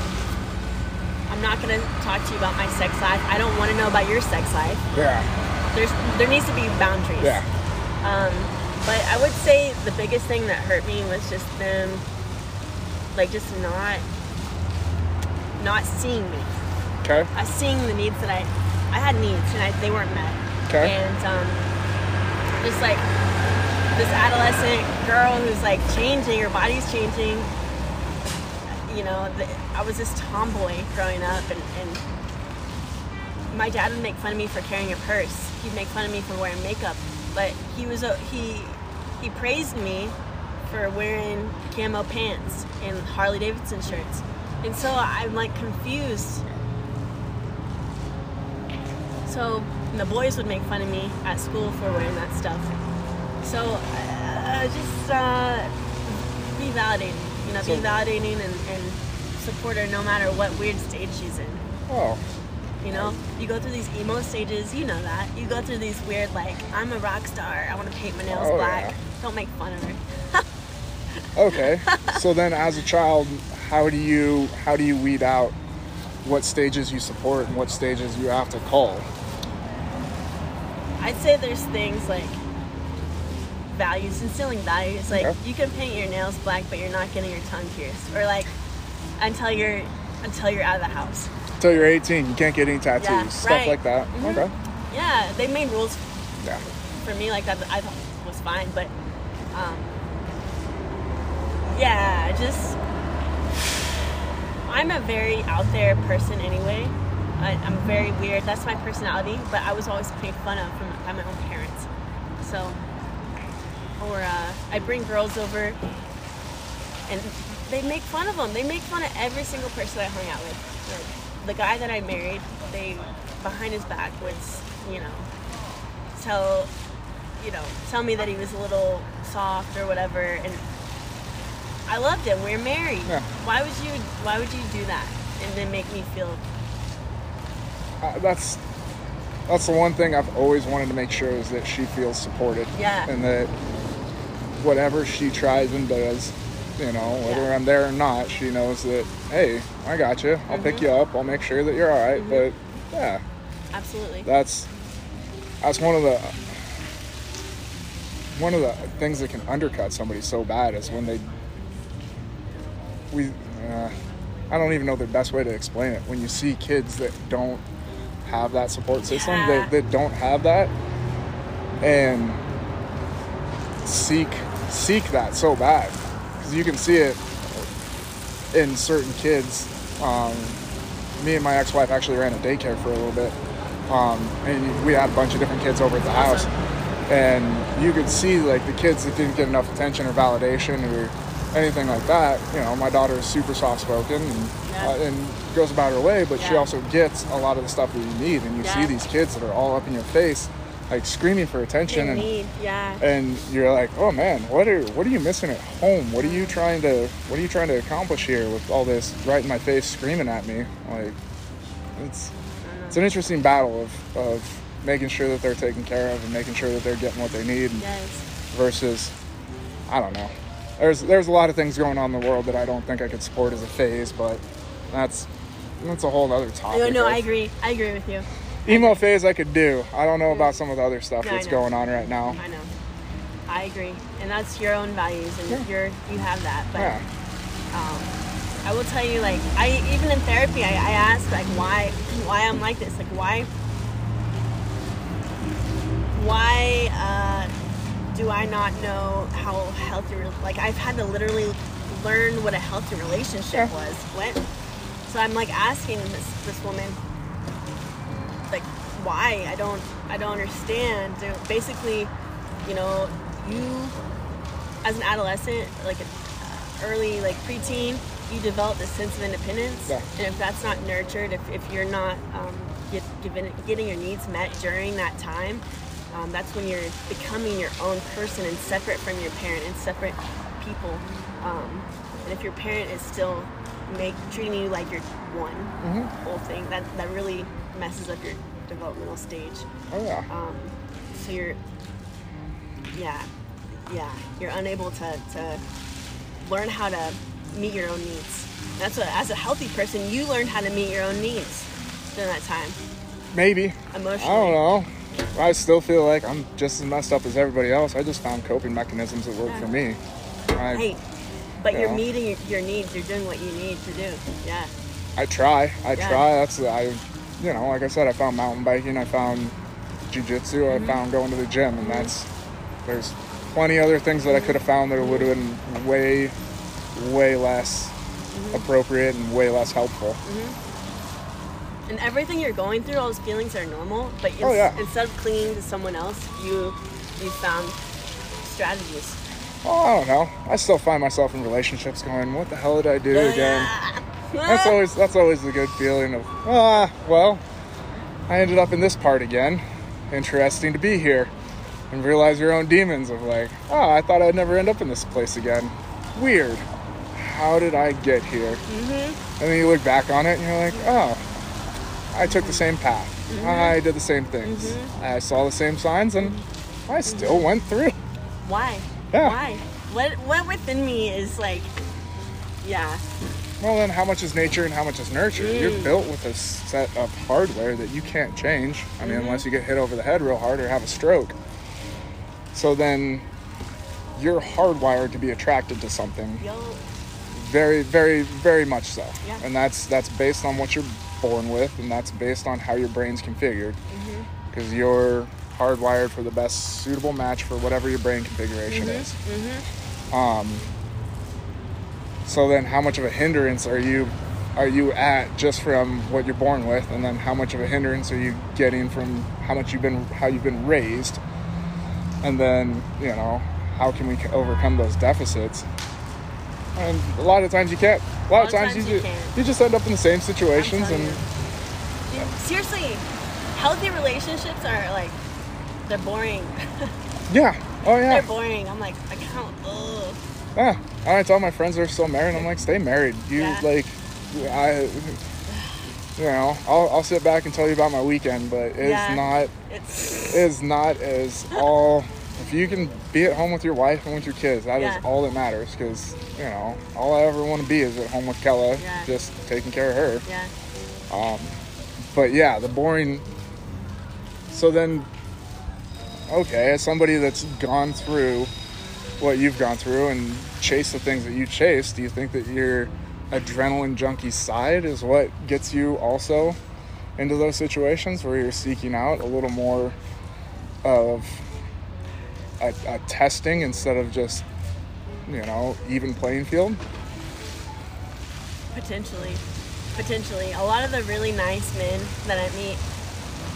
I'm not gonna talk to you about my sex life. I don't want to know about your sex life. Yeah. There's there needs to be boundaries. Yeah. Um. But I would say the biggest thing that hurt me was just them, like, just not, not seeing me. Okay. I seeing the needs that I, I had needs, and I, they weren't met. Okay. And um, just, like, this adolescent girl who's, like, changing, her body's changing. You know, the, I was this tomboy growing up, and, and my dad would make fun of me for carrying a purse. He'd make fun of me for wearing makeup, but he was a, he he praised me for wearing camo pants and Harley Davidson shirts. And so I'm like confused. So the boys would make fun of me at school for wearing that stuff. So uh, just uh, be validating, you know, so, be validating and, and support her no matter what weird stage she's in. Oh. You know, you go through these emo stages, you know that. You go through these weird, like, I'm a rock star, I want to paint my nails oh, black. Yeah. Don't make fun of her. Okay. So then as a child, how do you how do you weed out what stages you support and what stages you have to call? I'd say there's things like values, instilling values. Like, okay. You can paint your nails black, but you're not getting your tongue pierced. Or, like, until you're, until you're out of the house. Until you're eighteen, you can't get any tattoos, yeah, stuff right. like that. Mm-hmm. Okay. Yeah, they made rules yeah. for me like that, that I thought was fine, but um, yeah, just, I'm a very out there person anyway. I, I'm very weird. That's my personality, but I was always made fun of from, by my own parents. So, or uh, I bring girls over and they make fun of them. They make fun of every single person I hung out with. Like, the guy that I married, they, behind his back, was, you know, tell, you know, tell me that he was a little soft or whatever, and I loved him. We're married. Yeah. Why would you, why would you do that and then make me feel... Uh, that's, that's the one thing I've always wanted to make sure is that she feels supported. Yeah. And that whatever she tries and does, you know, whether yeah. I'm there or not, she knows that, hey, I got you. I'll mm-hmm. pick you up. I'll make sure that you're all right. Mm-hmm. But yeah, absolutely. That's that's one of the one of the things that can undercut somebody so bad is when they we uh, I don't even know the best way to explain it. When you see kids that don't have that support system, yeah. they, they don't have that, and seek seek that so bad. You can see it in certain kids. Um, me and my ex-wife actually ran a daycare for a little bit. Um, and we had a bunch of different kids over at the house. And you could see, like, the kids that didn't get enough attention or validation or anything like that. You know, my daughter is super soft-spoken and, yeah. uh, and goes about her way, but yeah. she also gets a lot of the stuff that you need. And you yeah. see these kids that are all up in your face, like, screaming for attention, and, yeah. and you're like, oh man, what are what are you missing at home? What are you trying to what are you trying to accomplish here with all this right in my face screaming at me? Like, it's it's an interesting battle of, of making sure that they're taken care of and making sure that they're getting what they need. Yes. Versus, I don't know. There's there's a lot of things going on in the world that I don't think I could support as a phase, but that's that's a whole other topic. No, no, I agree. I agree with you. Emo phase I could do. I don't know about some of the other stuff no, that's going on right now. I know. I agree. And that's your own values, and yeah. you're, you have that. But yeah. um, I will tell you, like, I even in therapy, I, I ask, like, why why I'm like this. Like, why, why uh, do I not know how healthy... Like, I've had to literally learn what a healthy relationship yeah. was. What? So I'm, like, asking this, this woman... like, why? I don't, I don't understand. Basically, you know, you, as an adolescent, like an early, like preteen, you develop this sense of independence. Yeah. And if that's not nurtured, if, if you're not um, get, given, getting your needs met during that time, um, that's when you're becoming your own person and separate from your parent and separate people. Um, and if your parent is still make, treating you like you're one mm-hmm. whole thing, that, that really... messes up your developmental stage. Oh yeah. Um, so you're, yeah, yeah. You're unable to, to learn how to meet your own needs. That's what, as a healthy person, you learn how to meet your own needs during that time. Maybe. Emotionally. I don't know. I still feel like I'm just as messed up as everybody else. I just found coping mechanisms that work yeah. for me. I, right. But you you're know. meeting your, your needs. You're doing what you need to do. Yeah. I try. I yeah. try. That's I. You know, like I said, I found mountain biking, I found jiu-jitsu, mm-hmm. I found going to the gym, and that's, there's plenty of other things that mm-hmm. I could have found that would have been way, way less mm-hmm. appropriate and way less helpful. Mm-hmm. And everything you're going through, all those feelings are normal, but oh, ins yeah. instead of clinging to someone else, you you found strategies. Oh, I don't know. I still find myself in relationships going, what the hell did I do yeah. again? That's always that's always the good feeling of, ah, well, I ended up in this part again. Interesting to be here. And realize your own demons of like, oh, I thought I'd never end up in this place again. Weird. How did I get here? Mm-hmm. And then you look back on it and you're like, oh, I took the same path. Mm-hmm. I did the same things. Mm-hmm. I saw the same signs, and mm-hmm. I still mm-hmm. went through. Why? Yeah. Why? What, what within me is like, yeah. Well, then how much is nature and how much is nurture? Mm. You're built with a set of hardware that you can't change. I mean, mm-hmm. unless you get hit over the head real hard or have a stroke. So then you're hardwired to be attracted to something. Yo. Very, very, very much so. Yeah. And that's that's based on what you're born with, and that's based on how your brain's configured, because mm-hmm. you're hardwired for the best suitable match for whatever your brain configuration mm-hmm. is. Mm-hmm. Um, so then how much of a hindrance are you are you at just from what you're born with, and then how much of a hindrance are you getting from how much you've been how you've been raised? And then, you know, how can we overcome those deficits? And a lot of times you can't. A lot, a lot of times, times you, you, just, you just end up in the same situations. And Dude, seriously, healthy relationships are like, they're boring. Yeah. Oh, yeah. They're boring. I'm like, I can't. Ugh. Yeah. And I tell my friends they're still married. I'm like, stay married. You, yeah. like, I... You know, I'll, I'll sit back and tell you about my weekend, but it's yeah, not it's... It is not as all... If you can be at home with your wife and with your kids, that yeah. is all that matters, because, you know, all I ever want to be is at home with Kella, yeah. just taking care of her. Yeah. Um, but, yeah, the boring... So then, okay, as somebody that's gone through what you've gone through and chased the things that you chased, do you think that you're... adrenaline junkie side is what gets you also into those situations where you're seeking out a little more of a, a testing instead of just, you know, even playing field? Potentially. Potentially. A lot of the really nice men that I meet,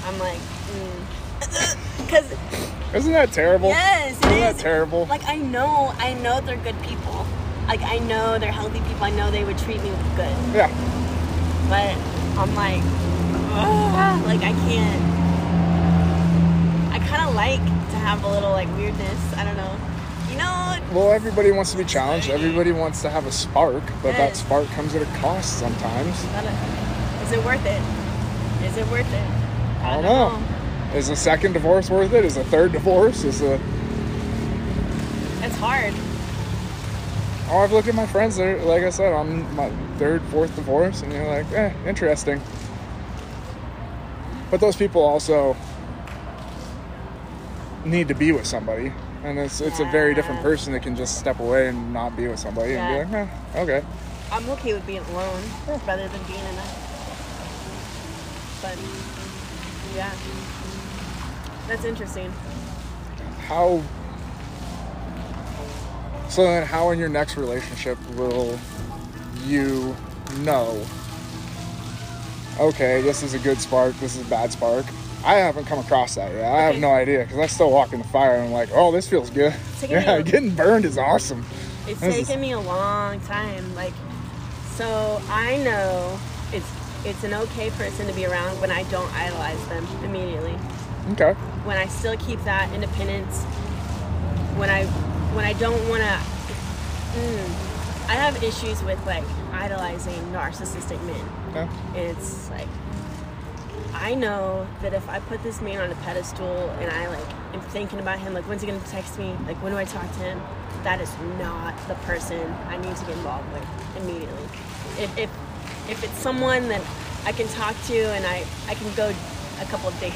I'm like, mm. 'Cause isn't that terrible? Yes, it is. Isn't that terrible? Like, I know, I know they're good people. Like, I know they're healthy people. I know they would treat me good. Yeah. But I'm like, oh, like, I can't. I kind of like to have a little, like, weirdness. I don't know. You know? Well, everybody wants to be challenged. Everybody wants to have a spark. But yes. that spark comes at a cost sometimes. Is it worth it? Is it worth it? I don't, I don't know. know. Is a second divorce worth it? Is a third divorce? Is a... It's hard. Oh, I've looked at my friends that are, like I said, on my third, fourth divorce, and you're like, eh, interesting. But those people also need to be with somebody. And it's it's yeah. a very different person that can just step away and not be with somebody yeah. and be like, eh, okay. I'm okay with being alone yeah. rather than being in a... But, yeah. That's interesting. How... So then how in your next relationship will you know, okay, this is a good spark, this is a bad spark? I haven't come across that yet. I okay. have no idea, because I still walk in the fire and I'm like, oh, this feels good. Yeah, a, getting burned is awesome. It's this taken is, me a long time. Like, so I know it's it's an okay person to be around when I don't idolize them immediately. Okay. When I still keep that independence, when I... when I don't want to, mm, I have issues with like idolizing narcissistic men. Okay. It's like, I know that if I put this man on a pedestal and I like am thinking about him, like, when's he going to text me? Like, when do I talk to him? That is not the person I need to get involved with immediately. If if, if it's someone that I can talk to and I, I can go a couple of days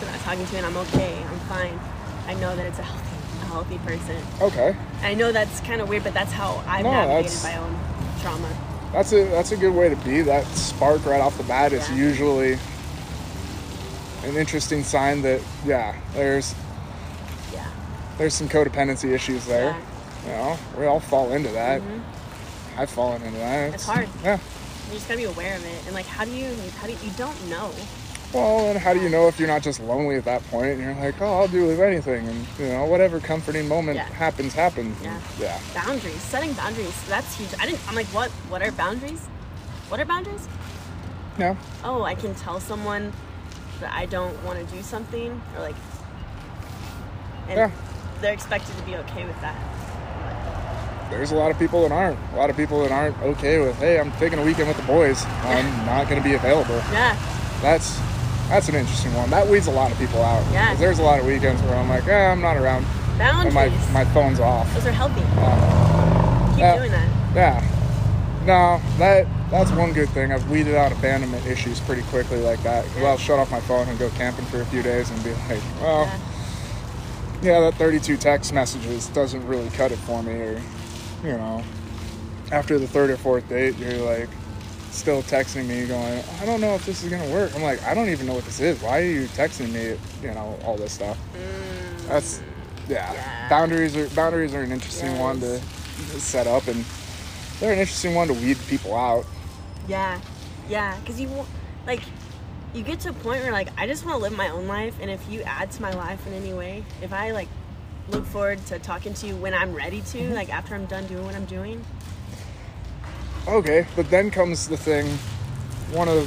without talking to and I'm okay, I'm fine. I know that it's a healthy healthy person. Okay. I know that's kind of weird, but that's how I've no, navigated my own trauma. That's a that's a good way to be. That spark right off the bat yeah. is usually an interesting sign that yeah, there's yeah. there's some codependency issues there. Yeah. You know, we all fall into that. Mm-hmm. I've fallen into that. It's, it's hard. Yeah. You just gotta be aware of it. And like, how do you, how do you, you don't know. Well, and how do you know if you're not just lonely at that point and you're like, oh, I'll do with anything, and you know, whatever comforting moment yeah. happens, happens. Yeah. yeah. Boundaries, setting boundaries, that's huge. I didn't, I'm like, what, what are boundaries? What are boundaries? No. Oh, I can tell someone that I don't want to do something, or like, and yeah. they're expected to be okay with that. There's a lot of people that aren't. A lot of people that aren't okay with, hey, I'm taking a weekend with the boys. I'm not going to be available. Yeah. That's that's an interesting one. That weeds a lot of people out. Yeah. Because there's a lot of weekends where I'm like, eh, I'm not around. Boundaries. My, my phone's off. Those are healthy. Uh, Keep that, doing that. Yeah. No, that that's one good thing. I've weeded out abandonment issues pretty quickly like that. Because yeah. I'll shut off my phone and go camping for a few days and be like, well, yeah, yeah that thirty-two text messages doesn't really cut it for me. Or, you know, after the third or fourth date, you're like, still texting me going, I don't know if this is gonna work. I'm like, I don't even know what this is. Why are you texting me, you know, all this stuff? Mm. That's yeah. yeah. Boundaries are boundaries are an interesting yes. one to, to set up, and they're an interesting one to weed people out. Yeah. Yeah, cuz you like you get to a point where like I just want to live my own life, and if you add to my life in any way, if I like look forward to talking to you when I'm ready to, mm-hmm. like after I'm done doing what I'm doing. Okay, but then comes the thing, one of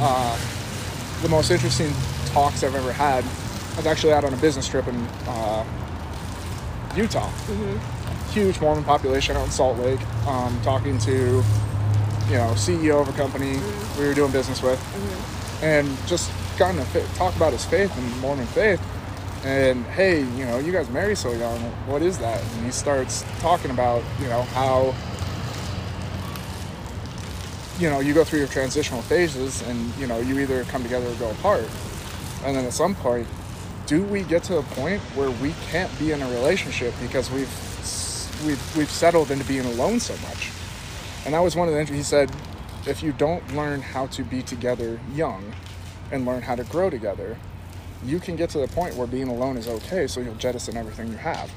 uh, the most interesting talks I've ever had. I was actually out on a business trip in uh, Utah. Mm-hmm. Huge Mormon population out in Salt Lake. Um, talking to, you know, C E O of a company mm-hmm. we were doing business with. Mm-hmm. And just gotten to talk about his faith and Mormon faith. And, hey, you know, you guys marry so young. What is that? And he starts talking about, you know, how... you know, you go through your transitional phases and, you know, you either come together or go apart. And then at some point, do we get to a point where we can't be in a relationship because we've we've, we've settled into being alone so much? And that was one of the interesting... He said, if you don't learn how to be together young and learn how to grow together, you can get to the point where being alone is okay, so you'll jettison everything you have.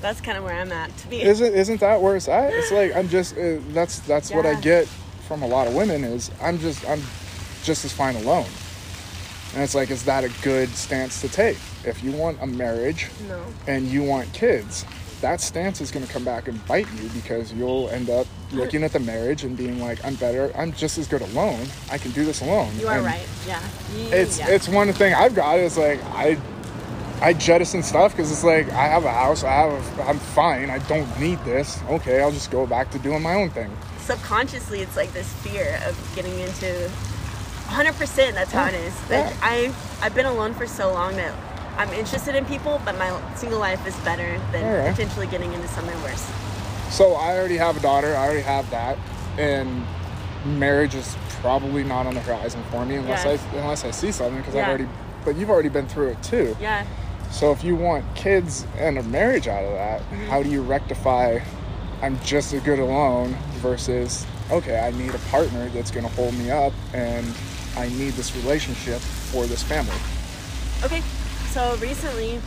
That's kind of where I'm at, to be. Isn't isn't that where it's at? It's like I'm just uh, that's that's yeah. what I get from a lot of women is I'm just I'm just as fine alone. And it's like, is that a good stance to take? If you want a marriage no. and you want kids, that stance is going to come back and bite you, because you'll end up looking at the marriage and being like, I'm better. I'm just as good alone. I can do this alone. You are and right. Yeah. You, it's yeah. it's one thing I've got. It's like I. I jettison stuff because it's like, I have a house, I have a, I'm fine, I don't need this. Okay, I'll just go back to doing my own thing. Subconsciously, it's like this fear of getting into one hundred percent. That's how it is. Like, yeah. I've, I've been alone for so long that I'm interested in people, but my single life is better than right. potentially getting into something worse. So I already have a daughter, I already have that, and marriage is probably not on the horizon for me unless, yeah. I, unless I see something, because yeah. I've already, but you've already been through it too. Yeah. So if you want kids and a marriage out of that, mm-hmm. how do you rectify I'm just as good alone versus, okay, I need a partner that's going to hold me up and I need this relationship for this family? Okay, so recently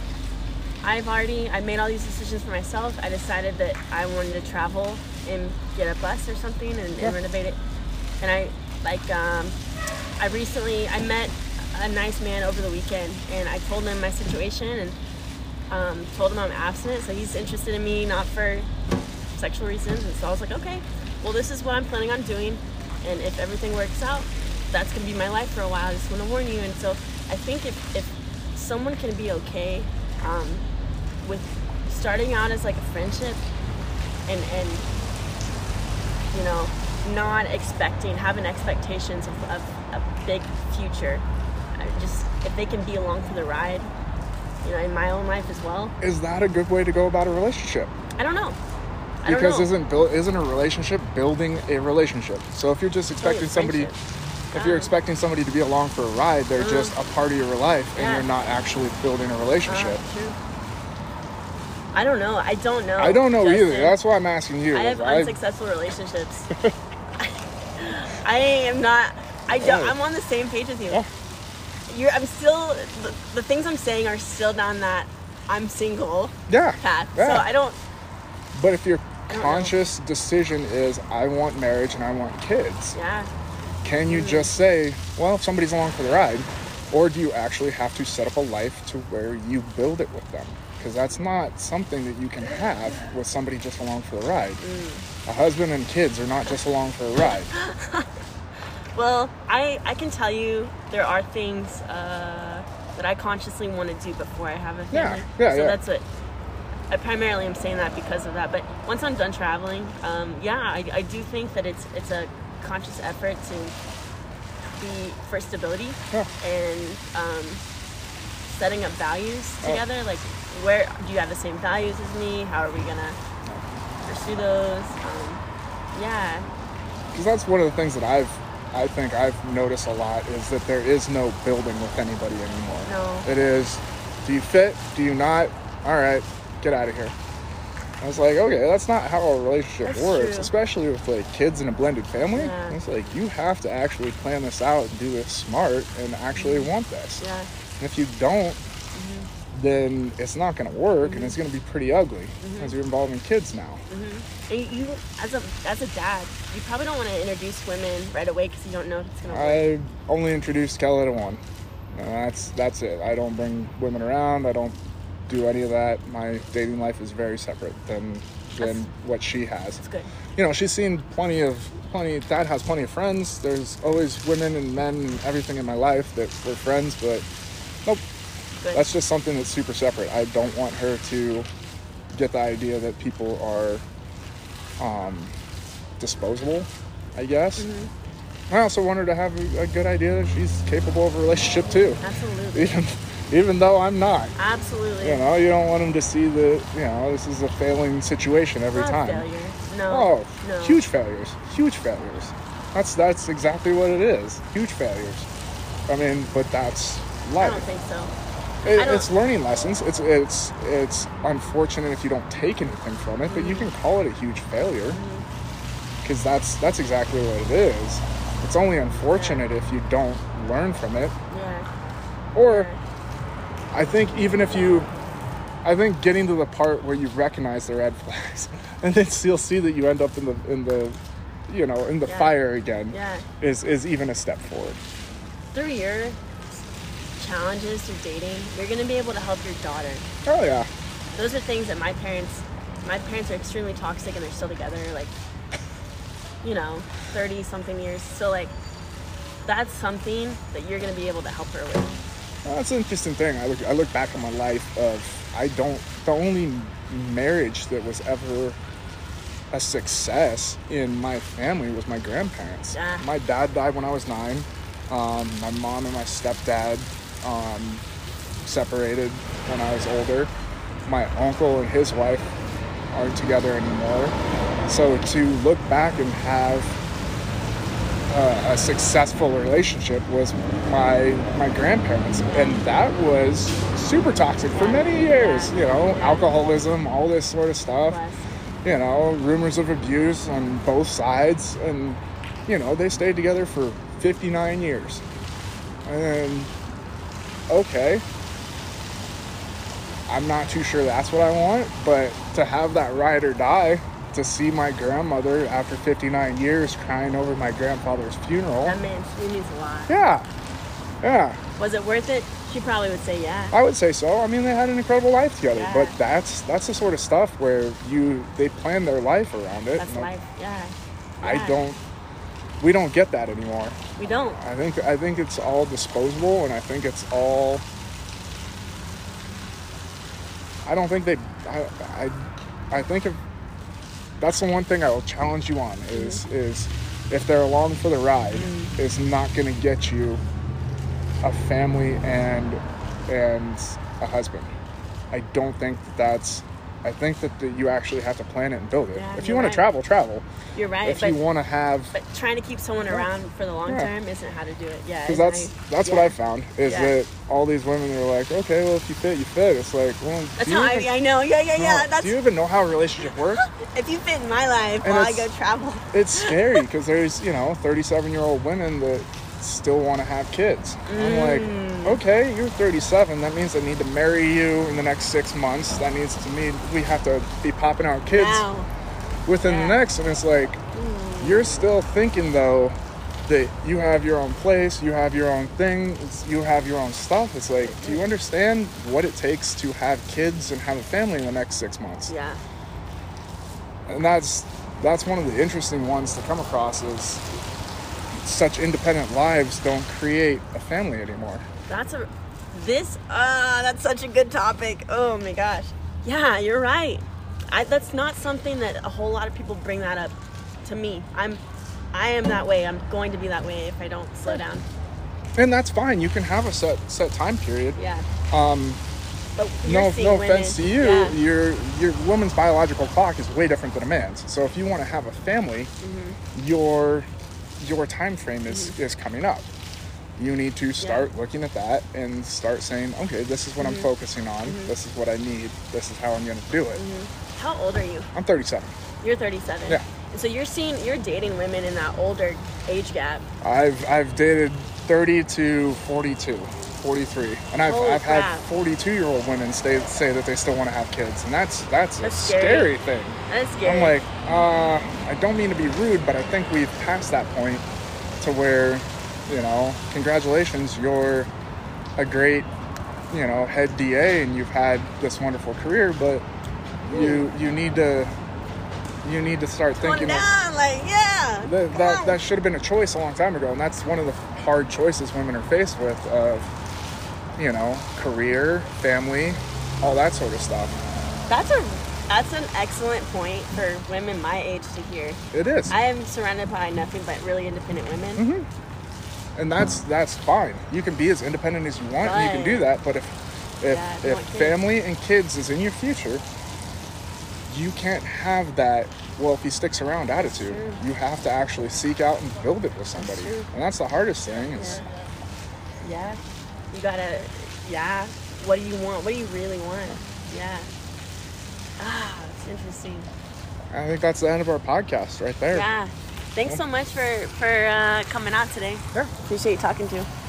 I've already, I made all these decisions for myself. I decided that I wanted to travel and get a bus or something and, yeah. and renovate it. And I, like, um, I recently, I met a nice man over the weekend, and I told him my situation, and um, told him I'm abstinent, so he's interested in me not for sexual reasons. And so I was like, okay, well, this is what I'm planning on doing, and if everything works out, that's gonna be my life for a while. I just want to warn you. And so I think if, if someone can be okay um, with starting out as like a friendship and and you know, not expecting, having expectations of, of a big future, just if they can be along for the ride, you know, in my own life as well. Is that a good way to go about a relationship? I don't know. I because don't know. isn't build, isn't a relationship building a relationship? So if you're just expecting hey, somebody, if um, you're expecting somebody to be along for a ride, they're um, just a part of your life, and yeah. you're not actually building a relationship. Uh, true. I don't know. I don't know. I don't know Justin. Either. That's why I'm asking you. I have I, unsuccessful relationships. I am not. I don't. Hey. I'm on the same page as you. Yeah. You're, I'm still, the, the things I'm saying are still down that I'm single yeah, path. Yeah. So I don't. But if you're conscious decision is I want marriage and I want kids. Yeah. Can you mm. just say, well, if somebody's along for the ride, or do you actually have to set up a life to where you build it with them? Because that's not something that you can have with somebody just along for the ride. Mm. A husband and kids are not just along for a ride. Well, I, I can tell you there are things uh, that I consciously want to do before I have a family. Yeah, yeah, so yeah. that's what I primarily am saying that because of that. But once I'm done traveling, um, yeah, I, I do think that it's it's a conscious effort to be for stability yeah. and um, setting up values together. Oh. Like, where do you have the same values as me? How are we gonna pursue those? Um, yeah, because that's one of the things that I've. I think I've noticed a lot is that there is no building with anybody anymore. No. It is, do you fit? Do you not? All right, get out of here. I was like, okay, that's not how a relationship that's works, true. Especially with like kids in a blended family. Yeah. It's like you have to actually plan this out and do this smart and actually mm-hmm. want this. Yeah. And if you don't, mm-hmm. then it's not going to work mm-hmm. and it's going to be pretty ugly because mm-hmm. you're involving kids now. Mm-hmm. And you, as a as a dad, you probably don't want to introduce women right away because you don't know if it's going to work. I only introduced Kelly to one. No, that's that's it. I don't bring women around. I don't do any of that. My dating life is very separate than than that's, what she has. That's good. You know, she's seen plenty of plenty. Dad has plenty of friends. There's always women and men and everything in my life that were friends, but nope. Good. That's just something that's super separate. I don't want her to get the idea that people are um, disposable, I guess. Mm-hmm. I also want her to have a, a good idea that she's capable of a relationship too. Absolutely. Even, even though I'm not. Absolutely. You know, you don't want them to see that, you know, this is a failing situation every not time. Failure. No. Oh, no. Huge failures. Huge failures. That's that's exactly what it is. Huge failures. I mean, but that's life. I don't think so. It, it's learning lessons. It's it's it's unfortunate if you don't take anything from it, mm-hmm. but you can call it a huge failure because mm-hmm. that's that's exactly what it is. It's only unfortunate yeah. if you don't learn from it. Yeah. Or yeah. I think even if you, I think getting to the part where you recognize the red flags and then you'll see that you end up in the in the, you know, in the yeah. fire again yeah. is is even a step forward. Through your challenges through dating, you're going to be able to help your daughter. Oh yeah. Those are things that my parents, my parents are extremely toxic and they're still together, like, you know, thirty something years. So like, that's something that you're going to be able to help her with. Well, that's an interesting thing. I look, I look back on my life of, I don't, the only marriage that was ever a success in my family was my grandparents. Yeah. My dad died when I was nine. Um, my mom and my stepdad Um, separated when I was older. My uncle and his wife aren't together anymore. So to look back and have uh, a successful relationship was my my grandparents, and that was super toxic for many years. You know, alcoholism, all this sort of stuff. You know, rumors of abuse on both sides, and you know they stayed together for fifty-nine years, and. Okay, I'm not too sure that's what I want, but to have that ride or die, to see my grandmother after fifty-nine years crying over my grandfather's funeral. That means, it means a lot. Yeah, yeah. Was it worth it? She probably would say yeah. I would say so. I mean, they had an incredible life together, yeah. but that's that's the sort of stuff where you they plan their life around it. That's life, yeah. yeah. I don't. We don't get that anymore. We don't. I think I think it's all disposable, and I think it's all. I don't think they. I I, I think if that's the one thing I will challenge you on is mm-hmm. is if they're along for the ride, mm-hmm. it's not going to get you a family and and a husband. I don't think that that's. I think that the, you actually have to plan it and build it. Yeah, if you want right. to travel, travel. You're right. If but, you want to have... But trying to keep someone yeah. around for the long yeah. term isn't how to do it. Yeah. Because that's, I, that's yeah. what I found, is yeah. that all these women are like, okay, well, if you fit, you fit. It's like, well... That's how even, I, I know. Yeah, yeah, no, yeah. That's, do you even know how a relationship works? If you fit in my life and while I go travel. It's scary because there's, you know, thirty-seven-year-old women that still want to have kids. Mm. I'm like, okay, you're thirty-seven. That means I need to marry you in the next six months. That means to me we have to be popping out kids. Wow. within yeah. the next. And it's like, mm. you're still thinking though that you have your own place, you have your own thing, you have your own stuff. It's like, do you understand what it takes to have kids and have a family in the next six months? Yeah. And that's that's one of the interesting ones to come across, is such independent lives don't create a family anymore. That's a, this, uh, that's such a good topic. Oh my gosh. Yeah, you're right. I, that's not something that a whole lot of people bring that up to me. I'm I am that way. I'm going to be that way if I don't slow down. And that's fine. You can have a set set time period. Yeah. Um, but no no offense women. to you, yeah. your your woman's biological clock is way different than a man's. So if you want to have a family, mm-hmm. your your time frame is, mm-hmm. is coming up. You need to start yeah. looking at that and start saying, okay, this is what mm-hmm. I'm focusing on. Mm-hmm. This is what I need. This is how I'm going to do it. Mm-hmm. How old are you? I'm thirty-seven. You're thirty-seven? Yeah. So you're seeing, you're dating women in that older age gap. I've I've dated thirty to forty-two, forty-three, and I've Holy I've crap. had forty-two year old women say say that they still want to have kids, and that's that's, that's a scary. scary thing. That's scary. I'm like, uh, I don't mean to be rude, but I think we've passed that point to where, you know, congratulations, you're a great, you know, head D A, and you've had this wonderful career, but Ooh. you you need to. You need to start thinking down, like, like, yeah, that, that, that should have been a choice a long time ago. And that's one of the hard choices women are faced with, of, you know, career, family, all that sort of stuff. That's a that's an excellent point for women my age to hear. It is. I am surrounded by nothing but really independent women. Mm-hmm. And that's that's fine. You can be as independent as you want. But, you can do that. But if if, yeah, if family and kids is in your future, you can't have that, well, if he sticks around attitude. You have to actually seek out and build it with somebody. That's and that's the hardest thing. Is yeah. yeah. You gotta, yeah. What do you want? What do you really want? Yeah. Ah, that's interesting. I think that's the end of our podcast right there. Yeah. Thanks so much for, for uh, coming out today. Sure. Appreciate you talking to